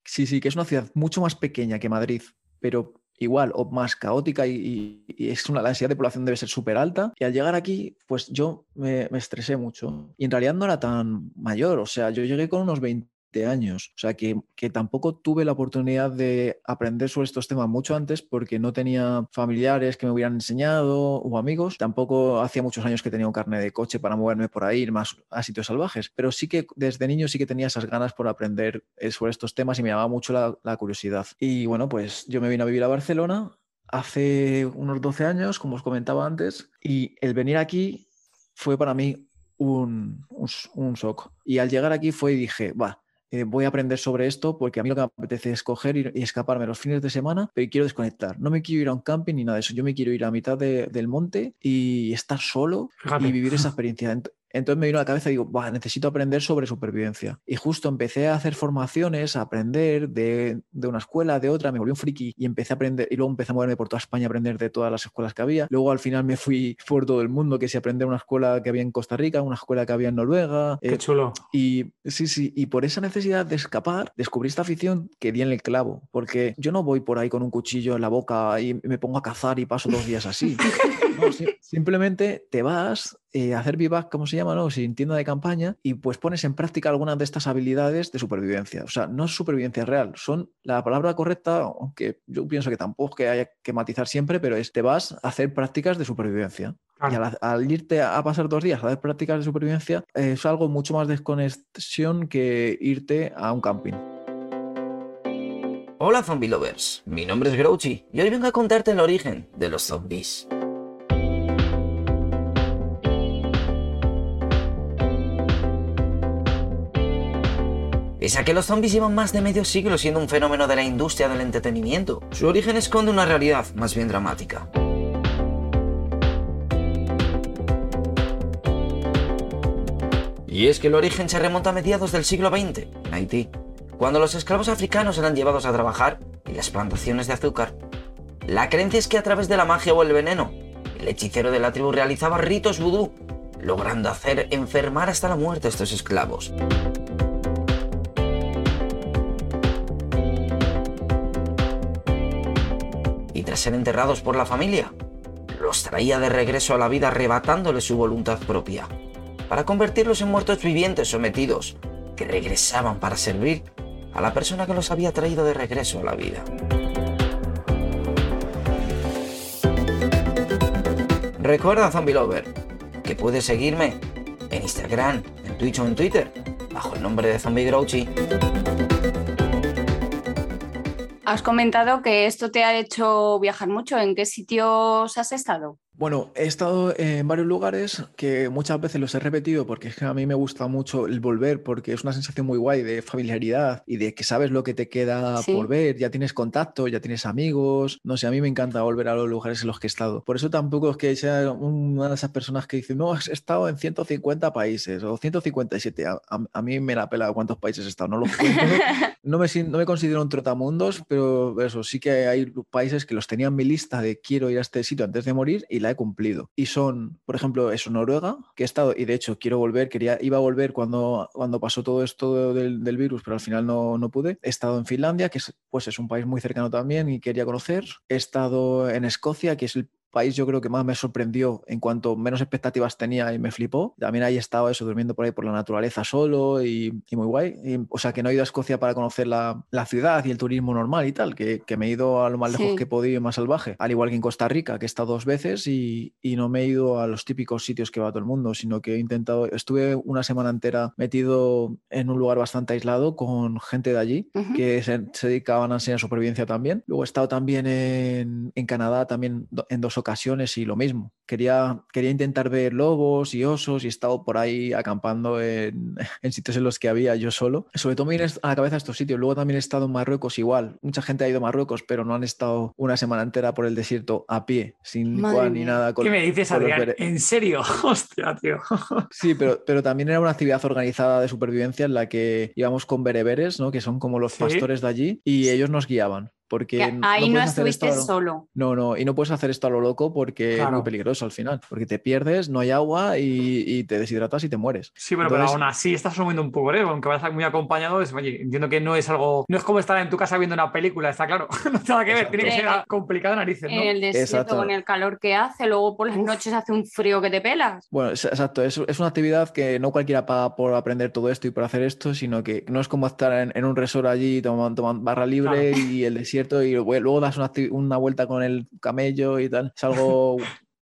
Sí, sí, que es una ciudad mucho más pequeña que Madrid, pero igual o más caótica, y, y, y es una, la densidad de población debe ser súper alta. Y al llegar aquí, pues yo me, me estresé mucho. Y en realidad no era tan mayor, o sea, yo llegué con unos veinte años, o sea que, que tampoco tuve la oportunidad de aprender sobre estos temas mucho antes, porque no tenía familiares que me hubieran enseñado o amigos. Tampoco hacía muchos años que tenía un carnet de coche para moverme por ahí más a sitios salvajes, pero sí que desde niño sí que tenía esas ganas por aprender sobre estos temas y me llamaba mucho la, la curiosidad. Y bueno, pues yo me vine a vivir a Barcelona hace unos doce años, como os comentaba antes, y el venir aquí fue para mí un, un, un shock. Y al llegar aquí fue y dije, va, Eh, voy a aprender sobre esto, porque a mí lo que me apetece es coger y, y escaparme los fines de semana, pero quiero desconectar. No me quiero ir a un camping ni nada de eso. Yo me quiero ir a mitad de, del monte y estar solo. Fíjate. Y vivir esa experiencia. Ent- Entonces me vino a la cabeza y digo, bah, necesito aprender sobre supervivencia. Y justo empecé a hacer formaciones, a aprender de, de una escuela, de otra, me volví un friki y empecé a aprender, y luego empecé a moverme por toda España a aprender de todas las escuelas que había. Luego al final me fui por todo el mundo, que si aprender una escuela que había en Costa Rica, una escuela que había en Noruega. ¡Qué eh, chulo! Y sí, sí, y por esa necesidad de escapar, descubrí esta afición que di en el clavo, porque yo no voy por ahí con un cuchillo en la boca y me pongo a cazar y paso dos días así. No, si, simplemente te vas eh, a hacer vivac, como se llama, ¿no? Sin tienda de campaña, y pues pones en práctica algunas de estas habilidades de supervivencia. O sea, no es supervivencia real, son la palabra correcta, aunque yo pienso que tampoco que haya que matizar siempre, pero es te vas a hacer prácticas de supervivencia. Ah. Y al, al irte a pasar dos días a hacer prácticas de supervivencia, eh, es algo mucho más desconexión que irte a un camping. Hola Zombie Lovers, mi nombre es Grouchy y hoy vengo a contarte el origen de los zombies. Pese a que los zombies llevan más de medio siglo siendo un fenómeno de la industria del entretenimiento, su origen esconde una realidad más bien dramática. Y es que el origen se remonta a mediados del siglo veinte, en Haití, cuando los esclavos africanos eran llevados a trabajar en las plantaciones de azúcar. La creencia es que a través de la magia o el veneno, el hechicero de la tribu realizaba ritos vudú, logrando hacer enfermar hasta la muerte a estos esclavos. Tras ser enterrados por la familia, los traía de regreso a la vida arrebatándoles su voluntad propia, para convertirlos en muertos vivientes sometidos, que regresaban para servir a la persona que los había traído de regreso a la vida. Recuerda, Zombie Lover, que puedes seguirme en Instagram, en Twitch o en Twitter, bajo el nombre de Zombie Grouchy. Has comentado que esto te ha hecho viajar mucho. ¿En qué sitios has estado? Bueno, he estado en varios lugares que muchas veces los he repetido porque es que a mí me gusta mucho el volver, porque es una sensación muy guay de familiaridad y de que sabes lo que te queda sí. por ver, ya tienes contacto, ya tienes amigos, no sé, a mí me encanta volver a los lugares en los que he estado. Por eso tampoco es que sea una de esas personas que dicen, no, he estado en ciento cincuenta países o ciento cincuenta y siete, a, a, a mí me la pela cuántos países he estado, no los cuento, no, me, no me considero un trotamundos, pero eso, sí que hay países que los tenía en mi lista de quiero ir a este sitio antes de morir y la he cumplido. Y son, por ejemplo, eso, Noruega, que he estado, y de hecho quiero volver, quería, iba a volver cuando, cuando pasó todo esto del, del virus, pero al final no, no pude. He estado en Finlandia, que es, pues es un país muy cercano también y quería conocer. He estado en Escocia, que es el país yo creo que más me sorprendió en cuanto menos expectativas tenía y me flipó. También ahí estaba eso, durmiendo por ahí por la naturaleza solo y, y muy guay. Y, o sea, que no he ido a Escocia para conocer la, la ciudad y el turismo normal y tal, que, que me he ido a lo más lejos sí. que he podido y más salvaje. Al igual que en Costa Rica, que he estado dos veces y, y no me he ido a los típicos sitios que va todo el mundo, sino que he intentado, estuve una semana entera metido en un lugar bastante aislado con gente de allí uh-huh. que se, se dedicaban a enseñar supervivencia también. Luego he estado también en, en Canadá, también en dos ocasiones y lo mismo. Quería, quería intentar ver lobos y osos y he estado por ahí acampando en, en sitios en los que había yo solo. Sobre todo me viene a la cabeza estos sitios. Luego también he estado en Marruecos igual. Mucha gente ha ido a Marruecos, pero no han estado una semana entera por el desierto a pie, sin Juan ni nada. Con, ¿qué me dices, Adrián? ¿En serio? Hostia, tío. Sí, pero, pero también era una actividad organizada de supervivencia en la que íbamos con bereberes, ¿no? Que son como los ¿sí? pastores de allí, y ellos nos guiaban. Porque que ahí no, no estuviste esto, solo. No, no, y no puedes hacer esto a lo loco porque claro. es muy peligroso al final, porque te pierdes, no hay agua y, y te deshidratas y te mueres. Sí, pero, Entonces, pero aún así estás sumiendo un poco, ¿eh? Aunque vayas muy acompañado, es, oye, entiendo que no es algo, no es como estar en tu casa viendo una película, está claro, no tiene nada que ver, exacto. tiene que ser complicado narices, ¿no? En el desierto exacto. con el calor que hace, luego por las Uf. noches hace un frío que te pelas. Bueno, es, exacto, es, es una actividad que no cualquiera paga por aprender todo esto y por hacer esto, sino que no es como estar en, en un resort allí tomando, tomando barra libre claro. y el desierto y luego das una, una vuelta con el camello y tal. Es algo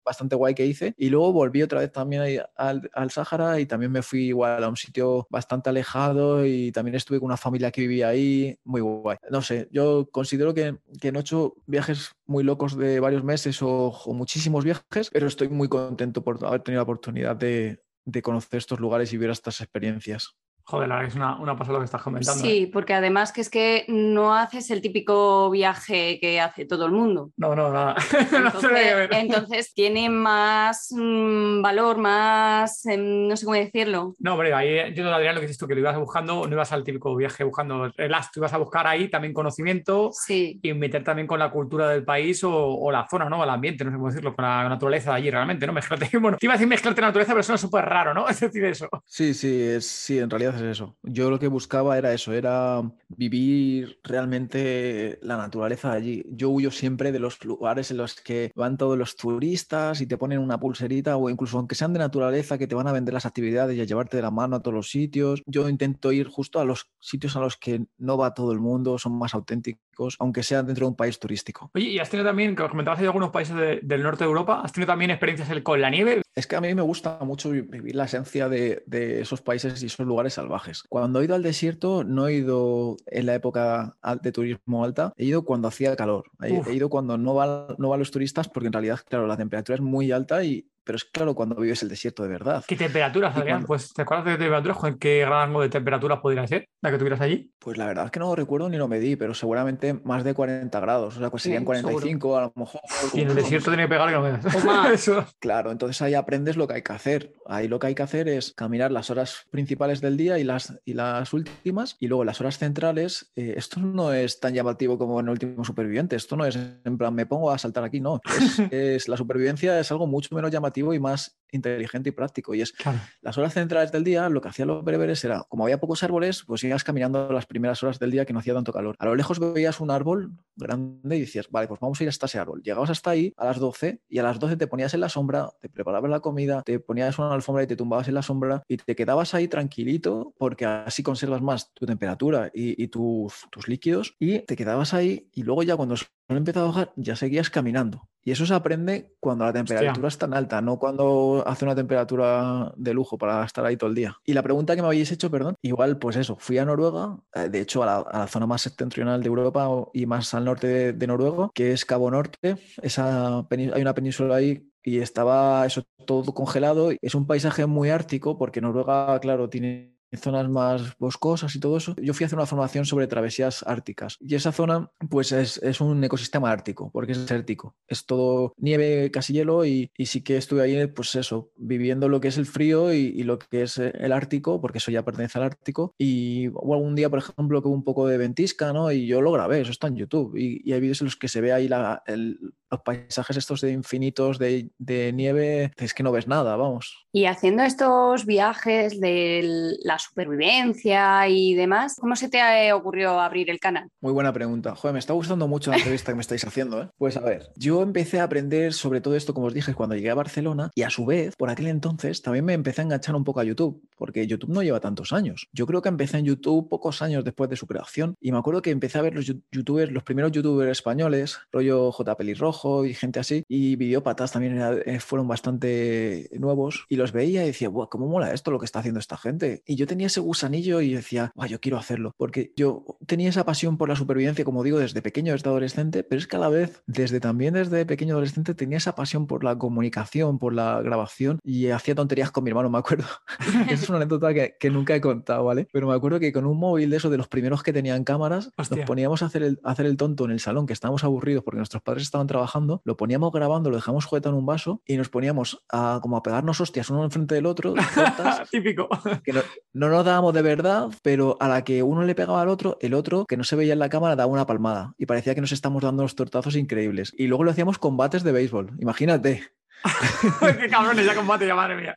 bastante guay que hice. Y luego volví otra vez también al, al Sahara y también me fui igual a un sitio bastante alejado y también estuve con una familia que vivía ahí. Muy guay. No sé, yo considero que, que no he hecho viajes muy locos de varios meses o, o muchísimos viajes, pero estoy muy contento por haber tenido la oportunidad de, de conocer estos lugares y ver estas experiencias. Joder, la verdad es una, una pasada lo que estás comentando. Sí, ¿eh? Porque además que es que no haces el típico viaje que hace todo el mundo. No, no, nada. Entonces, no entonces tiene más mmm, valor, más, mmm, no sé cómo decirlo. No, hombre, ahí yo, Adrián, lo que dices tú, que lo ibas buscando, no ibas al típico viaje buscando el as, tú ibas a buscar ahí también conocimiento sí. y meter también con la cultura del país o, o la zona, ¿no? El ambiente, no sé cómo decirlo, con la naturaleza de allí realmente, ¿no? Mezclarte, bueno, te iba a decir mezclarte la naturaleza, pero eso es súper raro, ¿no? Es decir, eso. Sí, sí, es, sí, en realidad es eso. Yo lo que buscaba era eso, era vivir realmente la naturaleza de allí. Yo huyo siempre de los lugares en los que van todos los turistas y te ponen una pulserita o incluso aunque sean de naturaleza que te van a vender las actividades y a llevarte de la mano a todos los sitios. Yo intento ir justo a los sitios a los que no va todo el mundo, son más auténticos, aunque sean dentro de un país turístico. Oye, y has tenido también, que os comentabas de algunos países de, del norte de Europa, ¿has tenido también experiencias con la nieve? Es que a mí me gusta mucho vivir la esencia de, de esos países y esos lugares salvajes. Cuando he ido al desierto, no he ido en la época de turismo alta, he ido cuando hacía calor, he, he ido cuando no van no va los turistas porque en realidad, claro, la temperatura es muy alta y pero es claro cuando vives el desierto de verdad. ¿Qué temperaturas, Adrián? Cuando... Pues, ¿te acuerdas de temperaturas? ¿Qué rango de temperaturas podría ser la que tuvieras allí? Pues la verdad es que no lo recuerdo ni lo medí, pero seguramente más de cuarenta grados. O sea, pues serían sí, cuarenta y cinco seguro. A lo mejor. Y en el desierto tiene que pegar que no me das. Eso. Claro, entonces ahí aprendes lo que hay que hacer. Ahí lo que hay que hacer es caminar las horas principales del día y las, y las últimas, y luego las horas centrales. Eh, esto no es tan llamativo como en el último superviviente. Esto no es en plan, me pongo a saltar aquí, no. Es, es, la supervivencia es algo mucho menos llamativo y más inteligente y práctico y es claro. Las horas centrales del día lo que hacían los bereberes era, como había pocos árboles, pues ibas caminando las primeras horas del día que no hacía tanto calor, a lo lejos veías un árbol grande y decías, vale, pues vamos a ir hasta ese árbol, llegabas hasta ahí a las doce y a las doce te ponías en la sombra, te preparabas la comida, te ponías una alfombra y te tumbabas en la sombra y te quedabas ahí tranquilito porque así conservas más tu temperatura y, y tus, tus líquidos y te quedabas ahí y luego ya cuando el sol empezaba a bajar ya seguías caminando Y eso se aprende cuando la temperatura Hostia. es tan alta, no cuando hace una temperatura de lujo para estar ahí todo el día. Y la pregunta que me habéis hecho, perdón, igual pues eso, fui a Noruega, de hecho a la, a la zona más septentrional de Europa y más al norte de, de Noruega, que es Cabo Norte. Esa hay una península ahí y estaba eso todo congelado. Es un paisaje muy ártico porque Noruega, claro, tiene zonas más boscosas y todo eso. Yo fui a hacer una formación sobre travesías árticas y esa zona pues es, es un ecosistema ártico porque es desértico, es todo nieve, casi hielo y, y sí que estuve ahí pues eso, viviendo lo que es el frío y, y lo que es el ártico, porque eso ya pertenece al ártico. Y hubo algún día, por ejemplo, que hubo un poco de ventisca, ¿no? Y yo lo grabé, eso está en YouTube y, y hay vídeos en los que se ve ahí la, el, los paisajes estos de infinitos de, de nieve, es que no ves nada, vamos. Y haciendo estos viajes de las supervivencia y demás, ¿cómo se te ocurrió abrir el canal? Muy buena pregunta. Joder, me está gustando mucho la entrevista que me estáis haciendo, ¿eh? Pues a ver, yo empecé a aprender sobre todo esto, como os dije, cuando llegué a Barcelona y a su vez, por aquel entonces, también me empecé a enganchar un poco a YouTube, porque YouTube no lleva tantos años. Yo creo que empecé en YouTube pocos años después de su creación y me acuerdo que empecé a ver los youtubers, los primeros youtubers españoles, rollo Javi Pelirrojo y gente así, y Videópatas también era, fueron bastante nuevos y los veía y decía, ¡buah, cómo mola esto lo que está haciendo esta gente! Y yo tenía tenía ese gusanillo y decía, oh, yo quiero hacerlo, porque yo tenía esa pasión por la supervivencia, como digo, desde pequeño, desde adolescente, pero es que a la vez, desde también desde pequeño adolescente, tenía esa pasión por la comunicación, por la grabación, y hacía tonterías con mi hermano, me acuerdo. Esa es una anécdota que, que nunca he contado, ¿vale? Pero me acuerdo que con un móvil de esos, de los primeros que tenían cámaras, Hostia. nos poníamos a hacer, el, a hacer el tonto en el salón, que estábamos aburridos porque nuestros padres estaban trabajando, lo poníamos grabando, lo dejamos juguetado en un vaso y nos poníamos a, como a pegarnos hostias uno enfrente del otro. Tortas, típico. Que no, no No nos dábamos de verdad, pero a la que uno le pegaba al otro, el otro, que no se veía en la cámara, daba una palmada y parecía que nos estábamos dando unos tortazos increíbles. Y luego lo hacíamos con bates de béisbol, imagínate. ¡Qué cabrones! Ya combate, ya madre mía.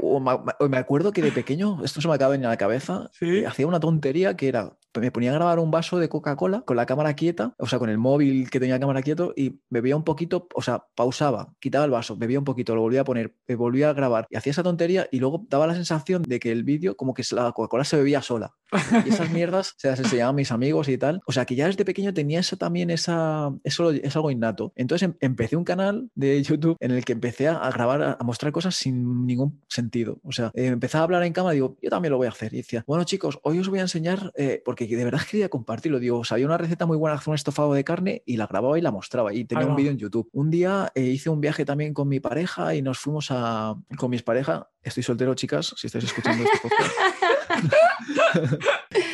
O me, me acuerdo que de pequeño, esto se me acaba de venir a la cabeza, ¿sí? eh, hacía una tontería que era, me ponía a grabar un vaso de Coca-Cola con la cámara quieta, o sea, con el móvil que tenía la cámara quieto, y bebía un poquito, o sea, pausaba, quitaba el vaso, bebía un poquito, lo volvía a poner, me volvía a grabar, y hacía esa tontería y luego daba la sensación de que el vídeo, como que la Coca-Cola se bebía sola. Y esas mierdas se las enseñaban a mis amigos y tal. O sea, que ya desde pequeño tenía esa, también esa... Eso es algo innato. Entonces em, empecé un canal de YouTube en el que empecé a grabar, a mostrar cosas sin ningún sentido. O sea, eh, empezaba a hablar en cámara y digo, yo también lo voy a hacer. Y decía, bueno chicos, hoy os voy a enseñar, eh, porque de verdad quería compartirlo. Digo, sabía una receta muy buena, hacer un estofado de carne y la grababa y la mostraba. Y tenía ah, un no. vídeo en YouTube. Un día eh, hice un viaje también con mi pareja y nos fuimos a... Con mis parejas, estoy soltero chicas, si estáis escuchando este podcast.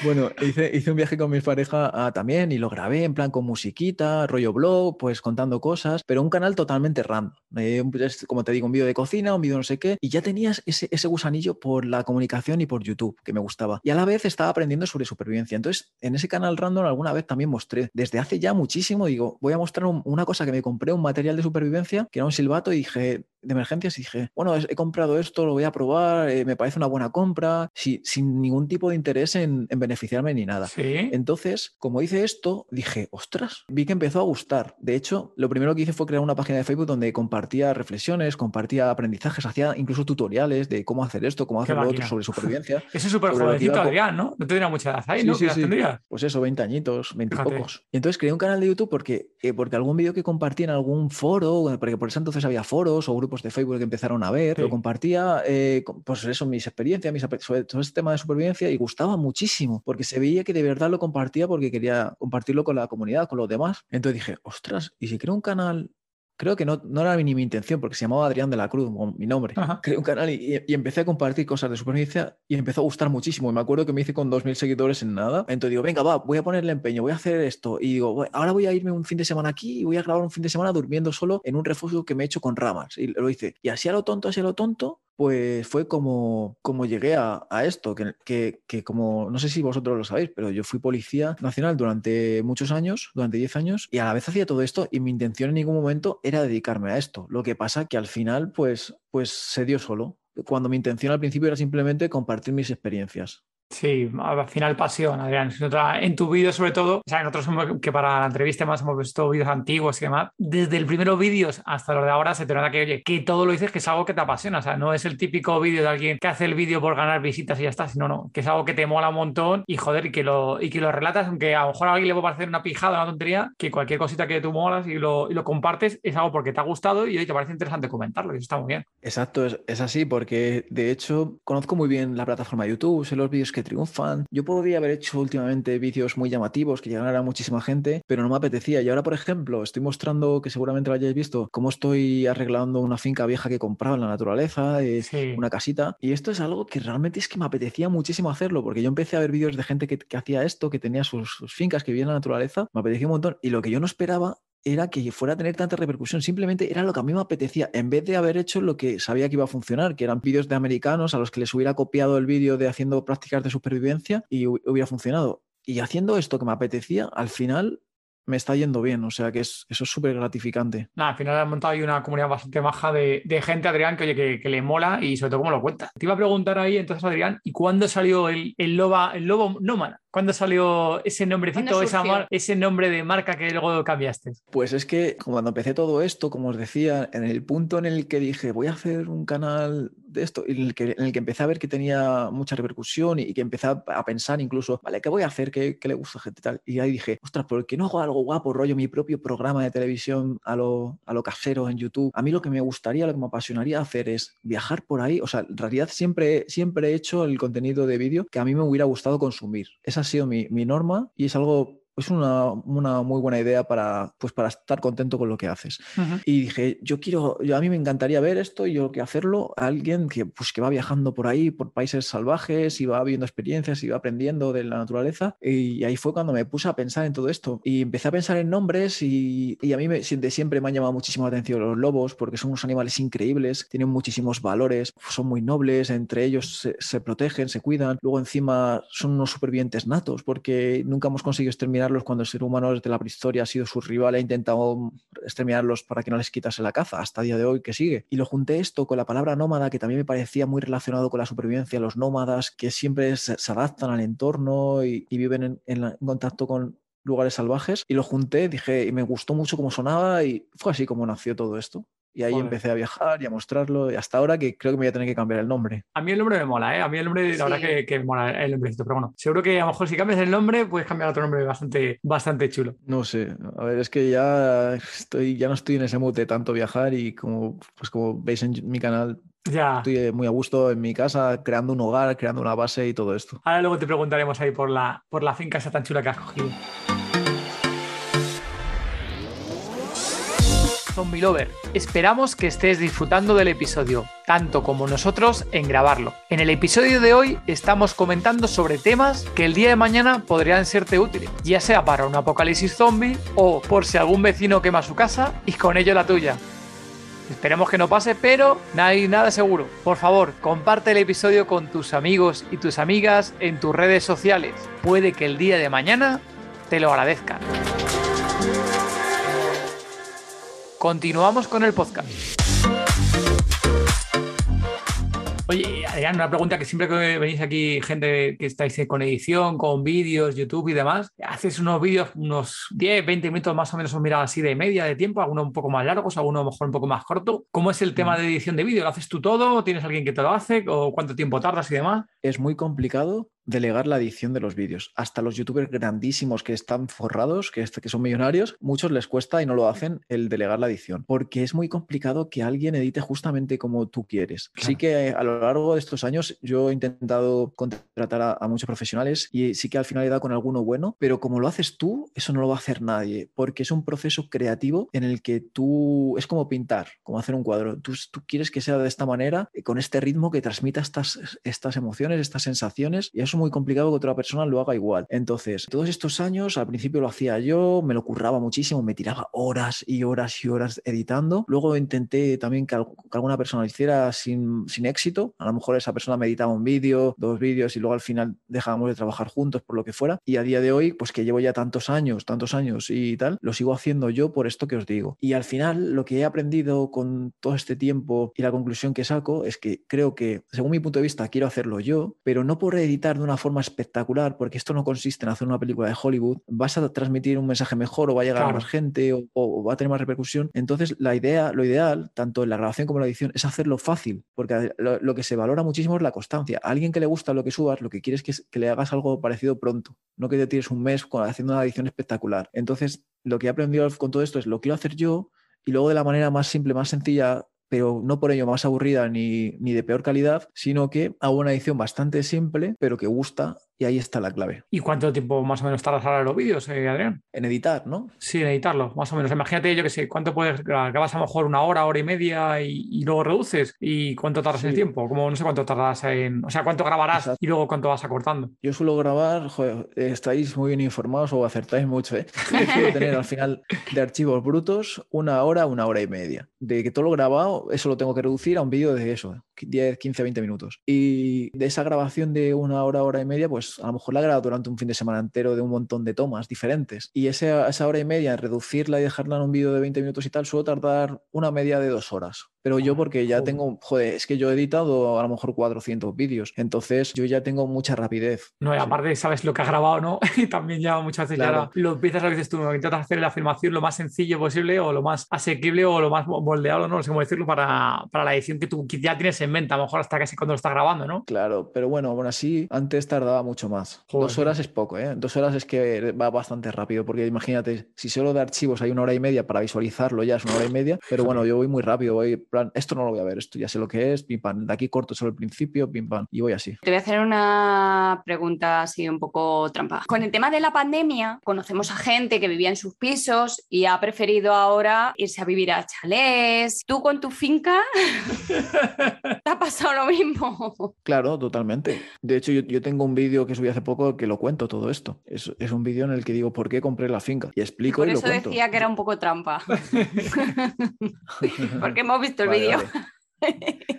Bueno, hice, hice un viaje con mi pareja ah, también y lo grabé en plan con musiquita, rollo blog, pues contando cosas, pero un canal totalmente random. Eh, como te digo, un vídeo de cocina, un vídeo no sé qué, y ya tenías ese, ese gusanillo por la comunicación y por YouTube, que me gustaba. Y a la vez estaba aprendiendo sobre supervivencia. Entonces, en ese canal random alguna vez también mostré, desde hace ya muchísimo, digo, voy a mostrar un, una cosa que me compré, un material de supervivencia, que era un silbato, y dije... de emergencias y dije, bueno, he comprado esto, lo voy a probar, eh, me parece una buena compra, si, sin ningún tipo de interés en, en beneficiarme ni nada. ¿Sí? Entonces, como hice esto, dije, ostras, vi que empezó a gustar. De hecho, lo primero que hice fue crear una página de Facebook donde compartía reflexiones, compartía aprendizajes, hacía incluso tutoriales de cómo hacer esto, cómo hacer lo otro, sobre supervivencia. Ese es súper jovencito, Adrián, ¿no? No tendría mucha edad ahí, sí, ¿no? Sí, ¿Qué sí, sí. Pues eso, veinte añitos, veinte Fíjate. Y pocos. Y entonces creé un canal de YouTube porque, eh, porque algún vídeo que compartí en algún foro, porque por eso entonces había foros o grupos de Facebook que empezaron a ver, sí. lo compartía, eh, pues eso, mis experiencias, mis, sobre todo este tema de supervivencia, y gustaba muchísimo, porque se veía que de verdad lo compartía porque quería compartirlo con la comunidad, con los demás. Entonces dije, ostras, ¿y si creo un canal? Creo que no, no era ni mi intención, porque se llamaba Adrián de la Cruz, mi nombre. Ajá. Creé un canal y, y empecé a compartir cosas de supervivencia y empezó a gustar muchísimo. Y me acuerdo que me hice con dos mil seguidores en nada. Entonces digo, venga, va, voy a ponerle empeño, voy a hacer esto. Y digo, ahora voy a irme un fin de semana aquí y voy a grabar un fin de semana durmiendo solo en un refugio que me he hecho con ramas. Y lo hice. Y así a lo tonto, así a lo tonto, pues fue como, como llegué a, a esto, que, que, que como, no sé si vosotros lo sabéis, pero yo fui policía nacional durante muchos años, durante diez años, y a la vez hacía todo esto y mi intención en ningún momento era dedicarme a esto. Lo que pasa que al final, pues, pues se dio solo, cuando mi intención al principio era simplemente compartir mis experiencias. Sí, al final pasión, Adrián. En tu vídeo, sobre todo, o sea, nosotros hemos, que para la entrevista más hemos visto vídeos antiguos y demás, desde el primero vídeos hasta los de ahora se te nota que, oye, que todo lo dices que es algo que te apasiona, o sea, no es el típico vídeo de alguien que hace el vídeo por ganar visitas y ya está, sino no, que es algo que te mola un montón y joder, y que lo, y que lo relatas, aunque a lo mejor a alguien le puede parecer una pijada, una tontería, que cualquier cosita que tú molas y lo, y lo compartes es algo porque te ha gustado y hoy te parece interesante comentarlo, y eso está muy bien. Exacto, es, es así, porque de hecho conozco muy bien la plataforma de YouTube, sé los vídeos que que triunfan. Yo podría haber hecho últimamente vídeos muy llamativos que llegaran a muchísima gente, pero no me apetecía. Y ahora, por ejemplo, estoy mostrando, que seguramente lo hayáis visto, cómo estoy arreglando una finca vieja que he comprado en la naturaleza, eh, sí. una casita. Y esto es algo que realmente es que me apetecía muchísimo hacerlo, porque yo empecé a ver vídeos de gente que, que hacía esto, que tenía sus, sus fincas, que vivía en la naturaleza. Me apetecía un montón. Y lo que yo no esperaba era que fuera a tener tanta repercusión, simplemente era lo que a mí me apetecía, en vez de haber hecho lo que sabía que iba a funcionar, que eran vídeos de americanos a los que les hubiera copiado el vídeo de haciendo prácticas de supervivencia y hubiera funcionado. Y haciendo esto que me apetecía, al final me está yendo bien, o sea que es, eso es súper gratificante. Nada, al final has montado ahí una comunidad bastante maja de, de gente, Adrián, que, oye, que, que le mola y sobre todo cómo lo cuenta. Te iba a preguntar ahí entonces, Adrián, ¿y cuándo salió el, el, loba, el lobo nómada? ¿Cuándo salió ese nombrecito, esa mar, ese nombre de marca que luego cambiaste? Pues es que cuando empecé todo esto, como os decía, en el punto en el que dije voy a hacer un canal de esto, en el que, en el que empecé a ver que tenía mucha repercusión y, y que empecé a pensar incluso, vale, ¿qué voy a hacer? ¿Qué, qué le gusta a gente y tal? Y ahí dije, ostras, ¿por qué no hago algo guapo, rollo mi propio programa de televisión a lo, a lo casero en YouTube? A mí lo que me gustaría, lo que me apasionaría hacer es viajar por ahí. O sea, en realidad siempre, siempre he hecho el contenido de vídeo que a mí me hubiera gustado consumir. Esa ha sido mi, mi norma y es algo, es una, una muy buena idea para, pues para estar contento con lo que haces. Uh-huh. Y dije, yo quiero, yo, a mí me encantaría ver esto y yo quiero hacerlo a alguien que, pues, que va viajando por ahí, por países salvajes y va viviendo experiencias y va aprendiendo de la naturaleza. Y ahí fue cuando me puse a pensar en todo esto. Y empecé a pensar en nombres y, y a mí me, de siempre me han llamado muchísimo la atención los lobos, porque son unos animales increíbles, tienen muchísimos valores, son muy nobles, entre ellos se, se protegen, se cuidan. Luego encima son unos supervivientes natos porque nunca hemos conseguido exterminar cuando el ser humano desde la prehistoria ha sido su rival e ha intentado exterminarlos para que no les quitase la caza hasta el día de hoy que sigue. Y lo junté esto con la palabra nómada, que también me parecía muy relacionado con la supervivencia, los nómadas que siempre se, se adaptan al entorno y, y viven en, en, la, en contacto con lugares salvajes. Y lo junté, dije, y me gustó mucho cómo sonaba y fue así como nació todo esto. Y ahí Joder. empecé a viajar y a mostrarlo y hasta ahora que creo que me voy a tener que cambiar el nombre. A mí el nombre me mola, ¿eh? A mí el nombre, sí. la verdad que, que me mola el nombrecito, pero bueno, seguro que a lo mejor si cambias el nombre puedes cambiar otro nombre bastante, bastante chulo. No sé, a ver, es que ya, estoy, ya no estoy en ese mood de tanto viajar y como, pues como veis en mi canal... Ya. Estoy muy a gusto en mi casa, creando un hogar, creando una base y todo esto. Ahora luego te preguntaremos ahí por la, por la finca esa tan chula que has cogido. Zombie Lover, esperamos que estés disfrutando del episodio, tanto como nosotros en grabarlo. En el episodio de hoy estamos comentando sobre temas que el día de mañana podrían serte útiles, ya sea para un apocalipsis zombie o por si algún vecino quema su casa y con ello la tuya. Esperemos que no pase, pero nada, nada seguro. Por favor, comparte el episodio con tus amigos y tus amigas en tus redes sociales. Puede que el día de mañana te lo agradezcan. Continuamos con el podcast. Oye, Adrián, una pregunta que siempre que venís aquí, gente que estáis con edición, con vídeos, YouTube y demás, haces unos vídeos, unos diez, veinte minutos más o menos, os mirad así de media de tiempo, algunos un poco más largos, algunos a lo mejor un poco más corto. ¿Cómo es el tema de edición de vídeo? ¿Lo haces tú todo? ¿Tienes alguien que te lo hace? ¿O cuánto tiempo tardas y demás? Es muy complicado delegar la edición de los vídeos. Hasta los youtubers grandísimos que están forrados, que, que son millonarios, muchos les cuesta y no lo hacen el delegar la edición, porque es muy complicado que alguien edite justamente como tú quieres. Claro. Sí que a lo largo de estos años yo he intentado contratar a, a muchos profesionales y sí que al final he dado con alguno bueno, pero como lo haces tú, eso no lo va a hacer nadie, porque es un proceso creativo en el que tú, es como pintar, como hacer un cuadro. Tú, tú quieres que sea de esta manera, con este ritmo que transmita estas, estas emociones, estas sensaciones, y es muy complicado que otra persona lo haga igual. Entonces, todos estos años, al principio lo hacía yo, me lo curraba muchísimo, me tiraba horas y horas y horas editando. Luego intenté también que, algo, que alguna persona lo hiciera sin, sin éxito. A lo mejor esa persona me editaba un vídeo, dos vídeos y luego al final dejábamos de trabajar juntos por lo que fuera. Y a día de hoy, pues que llevo ya tantos años, tantos años y tal, lo sigo haciendo yo por esto que os digo. Y al final, lo que he aprendido con todo este tiempo y la conclusión que saco es que creo que, según mi punto de vista, quiero hacerlo yo, pero no por editar de una una forma espectacular, porque esto no consiste en hacer una película de Hollywood, vas a transmitir un mensaje mejor o va a llegar claro. a más gente o, o va a tener más repercusión. Entonces la idea, lo ideal, tanto en la grabación como en la edición, es hacerlo fácil, porque lo, lo que se valora muchísimo es la constancia. A alguien que le gusta lo que subas, lo que quieres es que, que le hagas algo parecido pronto, no que te tires un mes con, haciendo una edición espectacular. Entonces lo que he aprendido con todo esto es lo quiero hacer yo, y luego de la manera más simple, más sencilla, pero no por ello más aburrida ni, ni de peor calidad, sino que hago una edición bastante simple, pero que gusta, y ahí está la clave. ¿Y cuánto tiempo más o menos tardas ahora en los vídeos, eh, Adrián? En editar, ¿no? Sí, en editarlo, más o menos. Imagínate, yo qué sé, ¿cuánto puedes grabar? Grabas a lo mejor una hora, hora y media y, y luego reduces. ¿Y cuánto tardas sí. en el tiempo? Como no sé cuánto tardas en... O sea, ¿cuánto grabarás Exacto. y luego cuánto vas acortando? Yo suelo grabar, joder, estáis muy bien informados o acertáis mucho, ¿eh? Yo suelo tener al final de archivos brutos una hora, una hora y media. De que todo lo grabado, eso lo tengo que reducir a un vídeo de eso, diez, quince, veinte minutos. Y de esa grabación de una hora, hora y media, pues a lo mejor la he grabado durante un fin de semana entero de un montón de tomas diferentes. Y esa, esa hora y media, reducirla y dejarla en un vídeo de veinte minutos y tal, suelo tardar una media de dos horas. Pero yo porque ya tengo, joder, es que yo he editado a lo mejor cuatrocientos vídeos, entonces yo ya tengo mucha rapidez. No, y aparte sabes lo que has grabado, ¿no? Y también ya muchas veces claro. ya lo empiezas, lo que dices tú, intentas hacer la filmación lo más sencillo posible o lo más asequible o lo más moldeado, ¿no? No sé cómo decirlo, para, para la edición que tú ya tienes en mente, a lo mejor hasta casi cuando lo estás grabando, ¿no? Claro, pero bueno, bueno, así antes tardaba mucho más. Joder. Dos horas es poco, ¿eh? Dos horas es que va bastante rápido, porque imagínate, si solo de archivos hay una hora y media para visualizarlo, ya es una hora y media, pero bueno, yo voy muy rápido, voy... plan, esto no lo voy a ver, esto ya sé lo que es, pim pam, de aquí corto solo el principio, pim pam, y voy así. Te voy a hacer una pregunta así un poco trampa. Con el tema de la pandemia, conocemos a gente que vivía en sus pisos y ha preferido ahora irse a vivir a chalés. ¿Tú con tu finca te ha pasado lo mismo? Claro, totalmente. De hecho, yo, yo tengo un vídeo que subí hace poco que lo cuento todo esto. Es, es un vídeo en el que digo por qué compré la finca y explico y, por y lo cuento. Por eso decía que era un poco trampa. Porque hemos visto el vale, vídeo. Vale.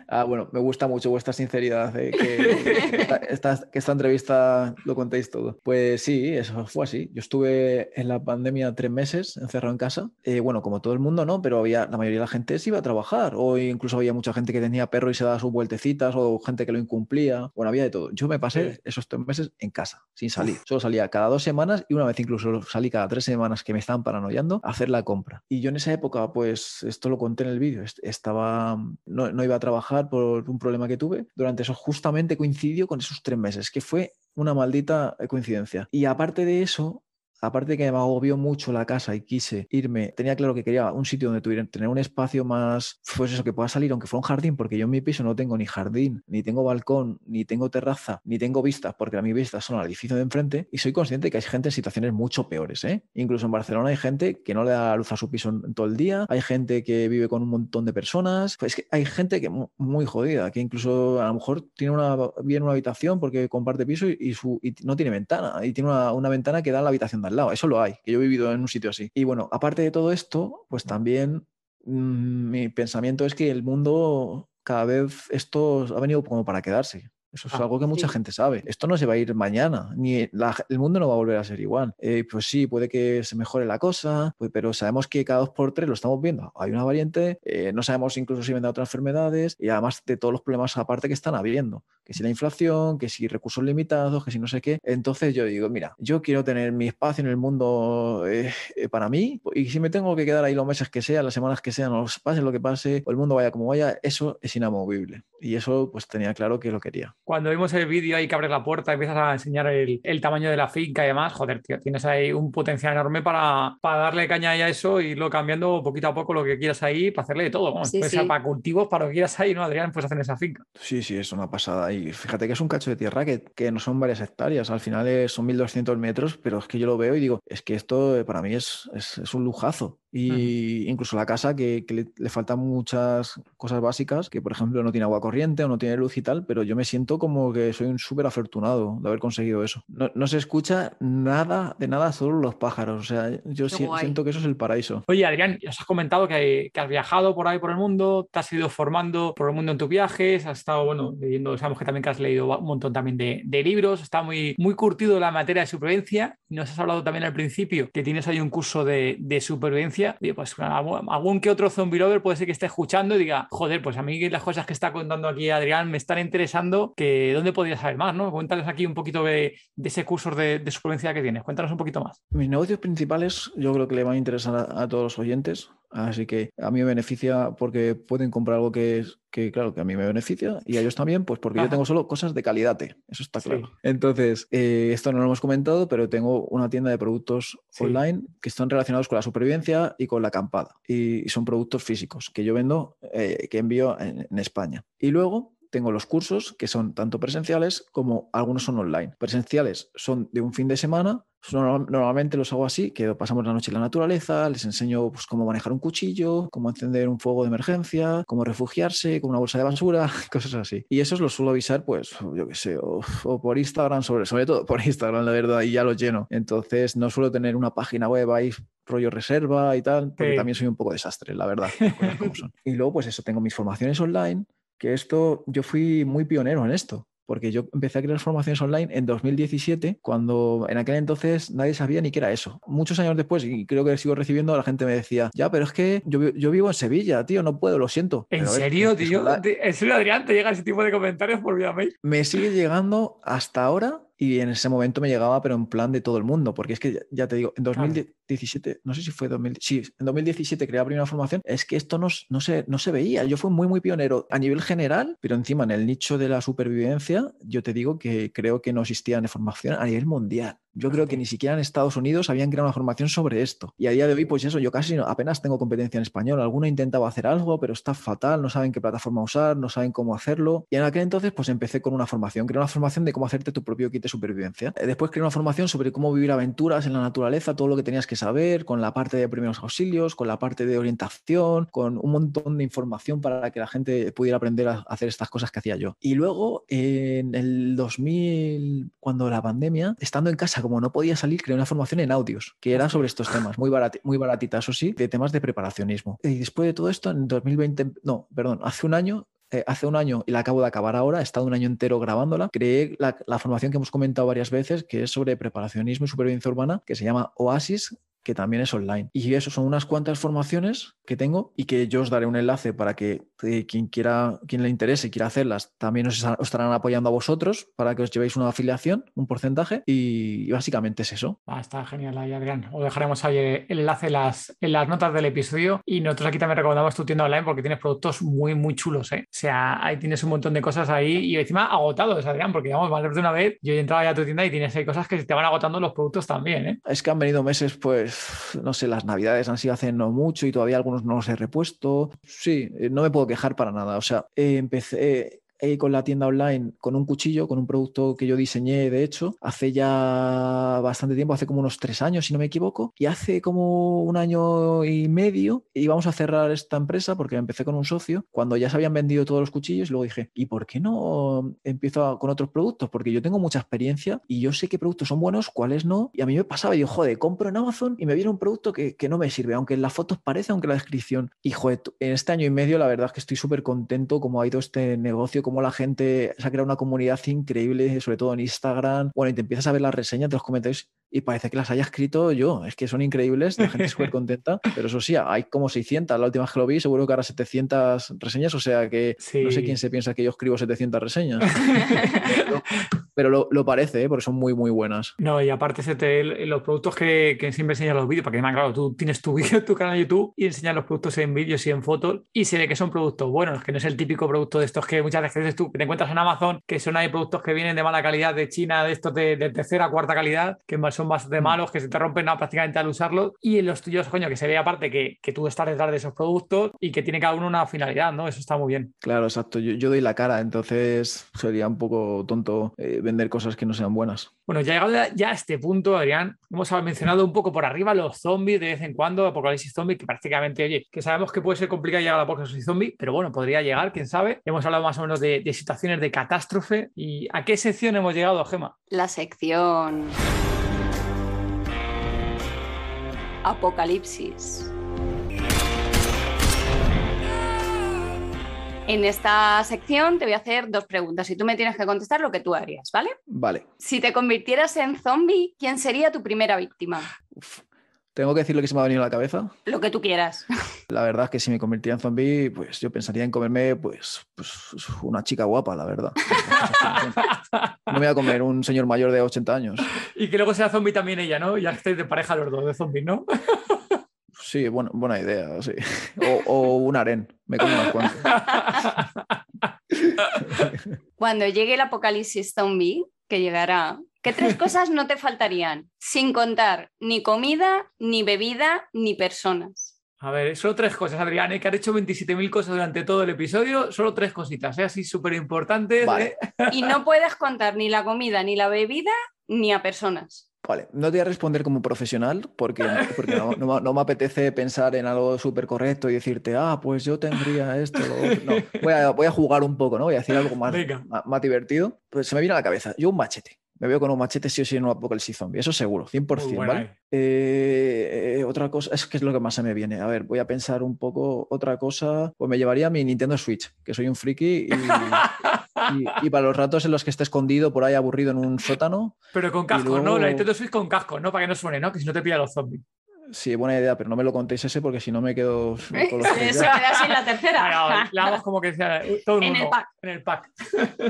Ah, bueno, me gusta mucho vuestra sinceridad, ¿eh? que, esta, esta, que esta entrevista lo contéis todo. Pues sí, eso fue así. Yo estuve en la pandemia tres meses encerrado en casa. Eh, bueno, como todo el mundo, ¿no? Pero había, la mayoría de la gente se iba a trabajar, o incluso había mucha gente que tenía perro y se daba sus vueltecitas, o gente que lo incumplía. Bueno, había de todo. Yo me pasé sí. esos tres meses en casa, sin salir. Solo salía cada dos semanas y una vez incluso salí cada tres semanas, que me estaban paranoiando, a hacer la compra. Y yo en esa época, pues esto lo conté en el vídeo, estaba... No, no iba a trabajar por un problema que tuve. Durante eso justamente coincidió con esos tres meses, que fue una maldita coincidencia. Y aparte de eso, aparte de que me agobió mucho la casa y quise irme, tenía claro que quería un sitio donde tuviera, tener un espacio más, pues eso, que pueda salir, aunque fuera un jardín, porque yo en mi piso no tengo ni jardín, ni tengo balcón, ni tengo terraza, ni tengo vistas, porque a mis vistas son al edificio de enfrente, y soy consciente de que hay gente en situaciones mucho peores, ¿eh? Incluso en Barcelona hay gente que no le da luz a su piso en todo el día, hay gente que vive con un montón de personas, pues es que hay gente que muy jodida, que incluso a lo mejor tiene una, viene una habitación porque comparte piso y, y, su, y no tiene ventana, y tiene una, una ventana que da a la habitación de al lado. Eso lo hay, que yo he vivido en un sitio así. Y bueno, aparte de todo esto, pues también mmm, mi pensamiento es que el mundo cada vez esto ha venido como para quedarse. Eso es ah, algo que mucha sí. gente sabe. Esto no se va a ir mañana, ni la, el mundo no va a volver a ser igual. Eh, pues sí, puede que se mejore la cosa, pues, pero sabemos que cada dos por tres lo estamos viendo. Hay una variante, eh, no sabemos incluso si vendrá otras enfermedades, y además de todos los problemas aparte que están habiendo, que si la inflación, que si recursos limitados, que si no sé qué. Entonces yo digo, mira, yo quiero tener mi espacio en el mundo eh, eh, para mí, y si me tengo que quedar ahí los meses que sean, las semanas que sean, los pase lo que pase, o el mundo vaya como vaya, eso es inamovible. Y eso pues tenía claro que lo quería. Cuando vimos el vídeo ahí que abres la puerta, empiezas a enseñar el, el tamaño de la finca y demás, joder, tío, tienes ahí un potencial enorme para, para darle caña ahí a eso y irlo cambiando poquito a poco lo que quieras ahí, para hacerle de todo, ¿no? Sí, pues, sí. O sea, para cultivos, para lo que quieras ahí, ¿no, Adrián? Pues hacen esa finca. Sí, sí, es una pasada. Y fíjate que es un cacho de tierra que, que no son varias hectáreas, al final son mil doscientos metros, pero es que yo lo veo y digo, es que esto para mí es, es, es un lujazo. Y uh-huh. incluso la casa que, que le, le faltan muchas cosas básicas, que por ejemplo no tiene agua corriente o no tiene luz y tal, pero yo me siento como que soy un súper afortunado de haber conseguido eso. No, no se escucha nada de nada, solo los pájaros, o sea, yo si, siento que eso es el paraíso. Oye, Adrián, os has comentado que, que has viajado por ahí por el mundo, te has ido formando por el mundo en tus viajes, has estado, bueno, leyendo, sabemos que también que has leído un montón también de, de libros, está muy, muy curtido la materia de supervivencia. Nos has hablado también al principio que tienes ahí un curso de, de supervivencia experiencia, oye, pues algún que otro zombie lover puede ser que esté escuchando y diga, joder, pues a mí las cosas que está contando aquí Adrián me están interesando, que ¿dónde podría saber más? ¿No? Cuéntanos aquí un poquito de, de ese curso de, de supervivencia que tienes, cuéntanos un poquito más. Mis negocios principales yo creo que le van a interesar a, a todos los oyentes. Así que a mí me beneficia porque pueden comprar algo que, que, claro, que a mí me beneficia y a ellos también, pues porque Ajá. yo tengo solo cosas de calidad, eso está claro. Sí. Entonces, eh, esto no lo hemos comentado, pero tengo una tienda de productos sí. online que están relacionados con la supervivencia y con la acampada. Y, y son productos físicos que yo vendo, eh, que envío en, en España. Y luego tengo los cursos que son tanto presenciales como algunos son online. Presenciales son de un fin de semana. Normalmente los hago así, que pasamos la noche en la naturaleza, les enseño pues, cómo manejar un cuchillo, cómo encender un fuego de emergencia, cómo refugiarse con una bolsa de basura, cosas así. Y esos los suelo avisar, pues, yo qué sé, o, o por Instagram, sobre, sobre todo por Instagram, la verdad, y ya los lleno. Entonces no suelo tener una página web ahí, rollo reserva y tal, porque sí. también soy un poco desastre, la verdad. Como son. Y luego, pues eso, tengo mis formaciones online, que esto, yo fui muy pionero en esto. Porque yo empecé a crear formaciones online en dos mil diecisiete, cuando en aquel entonces nadie sabía ni qué era eso. Muchos años después, y creo que sigo recibiendo, la gente me decía, ya, pero es que yo, yo vivo en Sevilla, tío, no puedo, lo siento. ¿En pero, serio, ver, tío? ¿En serio, Adrián, te llega ese tipo de comentarios por vía mail? Me sigue llegando hasta ahora. Y en ese momento me llegaba, pero en plan de todo el mundo, porque es que ya, ya te digo, en dos mil diecisiete, ah. no sé si fue dos mil, sí, en dos mil diecisiete creé la primera formación, es que esto no, no, se, no se veía. Yo fui muy, muy pionero a nivel general, pero encima en el nicho de la supervivencia, yo te digo que creo que no existía formación a nivel mundial. Yo creo que ni siquiera en Estados Unidos habían creado una formación sobre esto. Y a día de hoy, pues eso, yo casi apenas tengo competencia en español. Alguno intentaba hacer algo, pero está fatal, no saben qué plataforma usar, no saben cómo hacerlo. Y en aquel entonces, pues empecé con una formación. Creé una formación de cómo hacerte tu propio kit de supervivencia. Después creé una formación sobre cómo vivir aventuras en la naturaleza, todo lo que tenías que saber, con la parte de primeros auxilios, con la parte de orientación, con un montón de información para que la gente pudiera aprender a hacer estas cosas que hacía yo. Y luego, en el dos mil, cuando la pandemia, estando en casa, como no podía salir, creé una formación en audios que era sobre estos temas, muy, barati, muy baratita, eso sí, de temas de preparacionismo. Y después de todo esto, en dos mil veinte, no, perdón, hace un año, eh, hace un año y la acabo de acabar ahora, he estado un año entero grabándola, creé la, la formación que hemos comentado varias veces, que es sobre preparacionismo y supervivencia urbana, que se llama Oasis, que también es online. Y eso son unas cuantas formaciones que tengo y que yo os daré un enlace para que eh, quien quiera, quien le interese y quiera hacerlas, también os, os estarán apoyando a vosotros para que os llevéis una afiliación, un porcentaje, y básicamente es eso. Ah, está genial ahí, Adrián. Os dejaremos ahí el enlace las, en las notas del episodio y nosotros aquí también recomendamos tu tienda online porque tienes productos muy, muy chulos, ¿eh? O sea, ahí tienes un montón de cosas ahí y encima agotados, Adrián, porque vamos, más de una vez yo he entrado ya a tu tienda y tienes ahí cosas que te van agotando los productos también, ¿eh? Es que han venido meses, pues no sé, las navidades han sido hace no mucho y todavía algunos no los he repuesto. Sí, no me puedo quejar para nada. O sea, eh, empecé eh, con la tienda online con un cuchillo, con un producto que yo diseñé, de hecho, hace ya bastante tiempo, hace como unos tres años, si no me equivoco. Y hace como un año y medio íbamos a cerrar esta empresa porque empecé con un socio. Cuando ya se habían vendido todos los cuchillos, luego dije, ¿y por qué no empiezo con otros productos? Porque yo tengo mucha experiencia y yo sé qué productos son buenos, cuáles no. Y a mí me pasaba, y yo, joder, compro en Amazon y me viene un producto que, que no me sirve, aunque en las fotos parece, aunque en la descripción. Y joder, en este año y medio la verdad es que estoy súper contento cómo ha ido este negocio, cómo la gente se ha creado una comunidad increíble, sobre todo en Instagram. Bueno, y te empiezas a ver las reseñas de los comentarios y parece que las haya escrito yo. Es que son increíbles, la gente súper contenta. Pero eso sí, hay como seiscientas. La última vez que lo vi, seguro que ahora setecientas reseñas. O sea que sí. No sé quién se piensa que yo escribo setecientas reseñas. pero pero lo, lo parece, ¿eh? Porque son muy, muy buenas. No, y aparte se te, los productos que, que siempre enseñan los vídeos, porque claro, tú tienes tu vídeo, tu canal de YouTube y enseñas los productos en vídeos y en fotos y se ve que son productos buenos, que no es el típico producto de estos que muchas veces tú te encuentras en Amazon, que son ahí productos que vienen de mala calidad de China, de estos de, de tercera, cuarta calidad, que más son bastante malos, que se te rompen no, prácticamente al usarlos, y en los tuyos, coño, que se ve aparte que, que tú estás detrás de esos productos y que tiene cada uno una finalidad, ¿no? Eso está muy bien. Claro, exacto. Yo, yo doy la cara, entonces sería un poco tonto eh, vender cosas que no sean buenas. Bueno, ya llegado ya a este punto, Adrián, hemos mencionado un poco por arriba los zombies de vez en cuando, apocalipsis zombie, que prácticamente, oye, que sabemos que puede ser complicado llegar a la apocalipsis zombie, pero bueno, podría llegar, quién sabe. Hemos hablado más o menos de, de situaciones de catástrofe. ¿Y a qué sección hemos llegado, Gema? La sección Apocalipsis. En esta sección te voy a hacer dos preguntas y tú me tienes que contestar lo que tú harías, ¿vale? Vale. Si te convirtieras en zombie, ¿quién sería tu primera víctima? Uf. ¿Tengo que decir lo que se me ha venido a la cabeza? Lo que tú quieras. La verdad es que si me convertía en zombie, pues yo pensaría en comerme pues, pues una chica guapa, la verdad. No me voy a comer un señor mayor de ochenta años. Y que luego sea zombie también ella, ¿no? Ya estáis de pareja los dos de zombies, ¿no? Sí, bueno, buena idea, sí. O, o un harén, me como unas cuantas. Cuando llegue el apocalipsis zombie, que llegará... ¿Qué tres cosas no te faltarían? Sin contar ni comida, ni bebida, ni personas. A ver, solo tres cosas, Adrián, ¿eh? Que han hecho veintisiete mil cosas durante todo el episodio. Solo tres cositas, ¿eh? Así súper importantes. Vale. ¿Eh? Y no puedes contar ni la comida, ni la bebida, ni a personas. Vale, no te voy a responder como profesional porque, porque no, no, no me apetece pensar en algo súper correcto y decirte, ah, pues yo tendría esto. No, voy a, voy a jugar un poco, ¿no? Voy a decir algo más, más, más divertido. Pues se me viene a la cabeza, yo un machete. Me veo con un machete sí o sí en un apocalipsis zombie, eso seguro, cien por ciento, ¿vale? Eh, eh, otra cosa, es que es lo que más se me viene. A ver, voy a pensar un poco otra cosa. Pues me llevaría mi Nintendo Switch, que soy un friki y... Y, y para los ratos en los que esté escondido por ahí aburrido en un sótano. Pero con casco, luego... ¿no? La Nintendo Switch con casco, ¿no? Para que no suene, ¿no? Que si no te pillan los zombies. Sí, buena idea, pero no me lo contéis ese porque si no me quedo... Con los que se queda así en la tercera. Bueno, la vamos como que sea todo el mundo. En el pack. En el pack.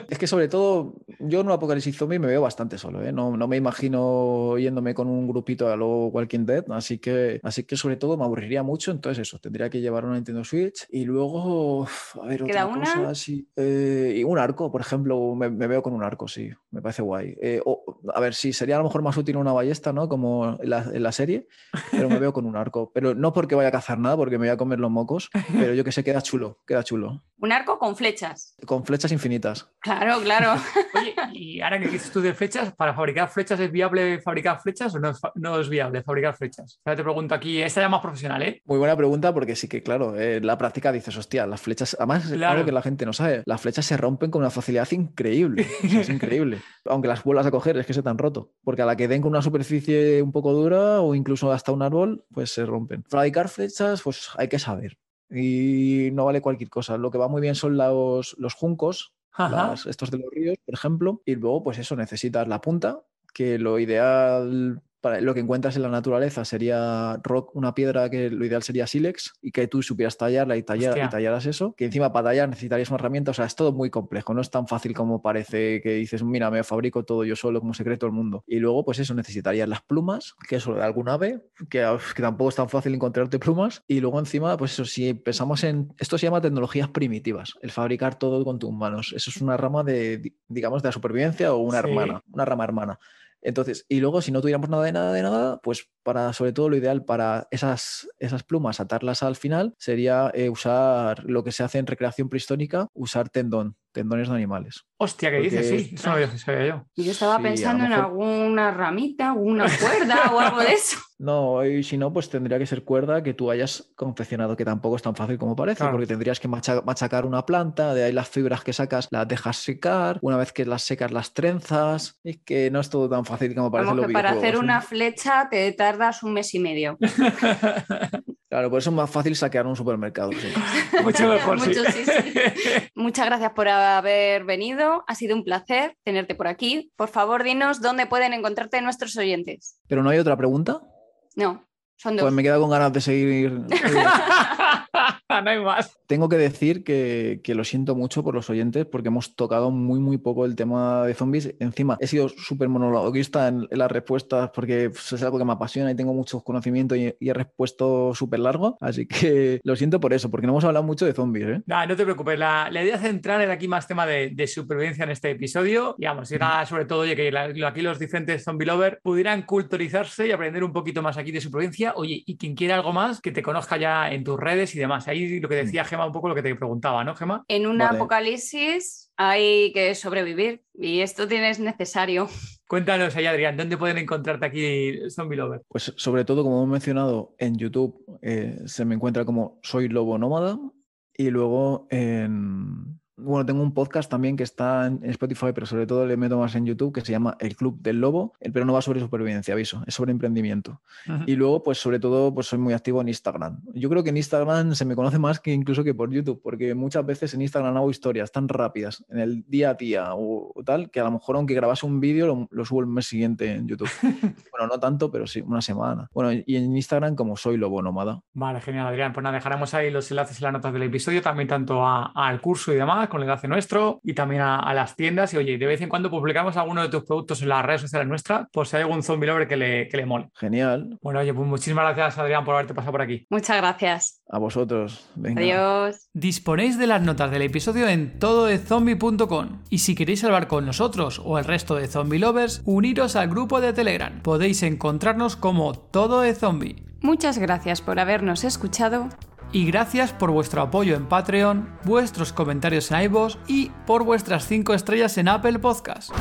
Es que sobre todo, yo en un apocalipsis zombie me veo bastante solo, ¿eh? No, no me imagino yéndome con un grupito a lo Walking Dead, así que, así que sobre todo me aburriría mucho, entonces eso, tendría que llevar una Nintendo Switch y luego, a ver, otra cosa así. Eh, y un arco, por ejemplo, me, me veo con un arco, sí, me parece guay. Eh, o, a ver, sí, sería a lo mejor más útil una ballesta, ¿no? Como en la, en la serie, pero me veo con un arco, pero no porque vaya a cazar nada porque me voy a comer los mocos, pero yo que sé, queda chulo, queda chulo. Un arco con flechas. Con flechas infinitas. Claro, claro. Oye, y ahora que dices tú de flechas, ¿para fabricar flechas es viable fabricar flechas o no es, no es viable fabricar flechas? Ahora te pregunto aquí, esta ya más profesional, ¿eh? Muy buena pregunta porque sí que, claro, eh, la práctica dices, hostia, las flechas, además claro. Es algo que la gente no sabe, las flechas se rompen con una facilidad increíble, es increíble. Aunque las vuelvas a coger es que se te han roto, porque a la que den con una superficie un poco dura o incluso hasta un árbol, pues se rompen. Fabricar flechas, pues hay que saber. Y no vale cualquier cosa. Lo que va muy bien son los, los juncos, las, estos de los ríos, por ejemplo. Y luego, pues eso, necesitas la punta, que lo ideal... Para lo que encuentras en la naturaleza sería rock, una piedra que lo ideal sería sílex y que tú supieras tallarla y, tallar, y tallaras eso, que encima para tallar necesitarías una herramienta, o sea, es todo muy complejo, no es tan fácil como parece que dices, mira, me fabrico todo yo solo como secreto del mundo. Y luego, pues eso, necesitarías las plumas, que eso de algún ave, que, que tampoco es tan fácil encontrarte plumas, y luego encima, pues eso, si pensamos en, esto se llama tecnologías primitivas, el fabricar todo con tus manos, eso es una rama de, digamos, de la supervivencia o una sí. hermana, una rama hermana. Entonces, y luego si no tuviéramos nada de nada de nada, pues para, sobre todo lo ideal para esas, esas plumas, atarlas al final, sería eh, usar lo que se hace en recreación prehistórica, usar tendón, tendones de animales. Hostia, ¿qué porque... dices? Sí, eso no lo sabía yo. Y yo estaba sí, pensando mejor... en alguna ramita, alguna cuerda o algo de eso. No, y si no, pues tendría que ser cuerda que tú hayas confeccionado, que tampoco es tan fácil como parece, claro. Porque tendrías que macha- machacar una planta, de ahí las fibras que sacas las dejas secar, una vez que las secas las trenzas, es que no es todo tan fácil como parece. Como que para hacer ¿no? una flecha te tardas un mes y medio. Claro, por eso es más fácil saquear un supermercado. Sí. Mucho mejor, Mucho, sí. Sí, sí. Muchas gracias por haber venido. Ha sido un placer tenerte por aquí. Por favor, dinos dónde pueden encontrarte nuestros oyentes. ¿Pero no hay otra pregunta? No, son dos. Pues me quedo con ganas de seguir... No hay más. Tengo que decir que, que lo siento mucho por los oyentes porque hemos tocado muy, muy poco el tema de zombies. Encima, he sido súper monologuista en, en las respuestas porque pues, es algo que me apasiona y tengo muchos conocimientos y, y he respuesto súper largo. Así que lo siento por eso, porque no hemos hablado mucho de zombies, ¿eh? Nah, no te preocupes. La, la idea central era aquí más tema de, de supervivencia en este episodio. Digamos, era sobre todo oye, que la, aquí los diferentes zombie lovers pudieran culturizarse y aprender un poquito más aquí de supervivencia. Oye, y quien quiera algo más, que te conozca ya en tus redes y demás. Ahí lo que decía Gema, un poco lo que te preguntaba, ¿no, Gema? En un vale. apocalipsis hay que sobrevivir y esto tienes necesario. Cuéntanos ahí, Adrián, ¿dónde pueden encontrarte aquí Zombie Lover? Pues sobre todo, como hemos mencionado, en YouTube eh, se me encuentra como Soy Lobo Nómada y luego en... Bueno, tengo un podcast también que está en Spotify, pero sobre todo le meto más en YouTube, que se llama El Club del Lobo, pero no va sobre supervivencia, aviso, es sobre emprendimiento. Ajá. Y luego, pues sobre todo, pues soy muy activo en Instagram. Yo creo que en Instagram se me conoce más que incluso que por YouTube, porque muchas veces en Instagram hago historias tan rápidas, en el día a día o, o tal, que a lo mejor aunque grabase un vídeo, lo, lo subo el mes siguiente en YouTube. Bueno, no tanto, pero sí, una semana. Bueno, y en Instagram como Soy Lobo Nómada. Vale, genial, Adrián. Pues nada, dejaremos ahí los enlaces y las notas del episodio, también tanto al curso y demás, con el enlace nuestro y también a, a las tiendas. Y oye, de vez en cuando publicamos alguno de tus productos en las redes sociales nuestras, por si hay algún zombie lover que le, que le mole. Genial. Bueno, oye, pues muchísimas gracias, Adrián, por haberte pasado por aquí. Muchas gracias. A vosotros. Venga. Adiós. Disponéis de las notas del episodio en todo de zombi punto com y si queréis hablar con nosotros o el resto de zombie lovers, uniros al grupo de Telegram. Podéis encontrarnos como Todo de Zombi. Muchas gracias por habernos escuchado. Y gracias por vuestro apoyo en Patreon, vuestros comentarios en iVoox y por vuestras cinco estrellas en Apple Podcasts.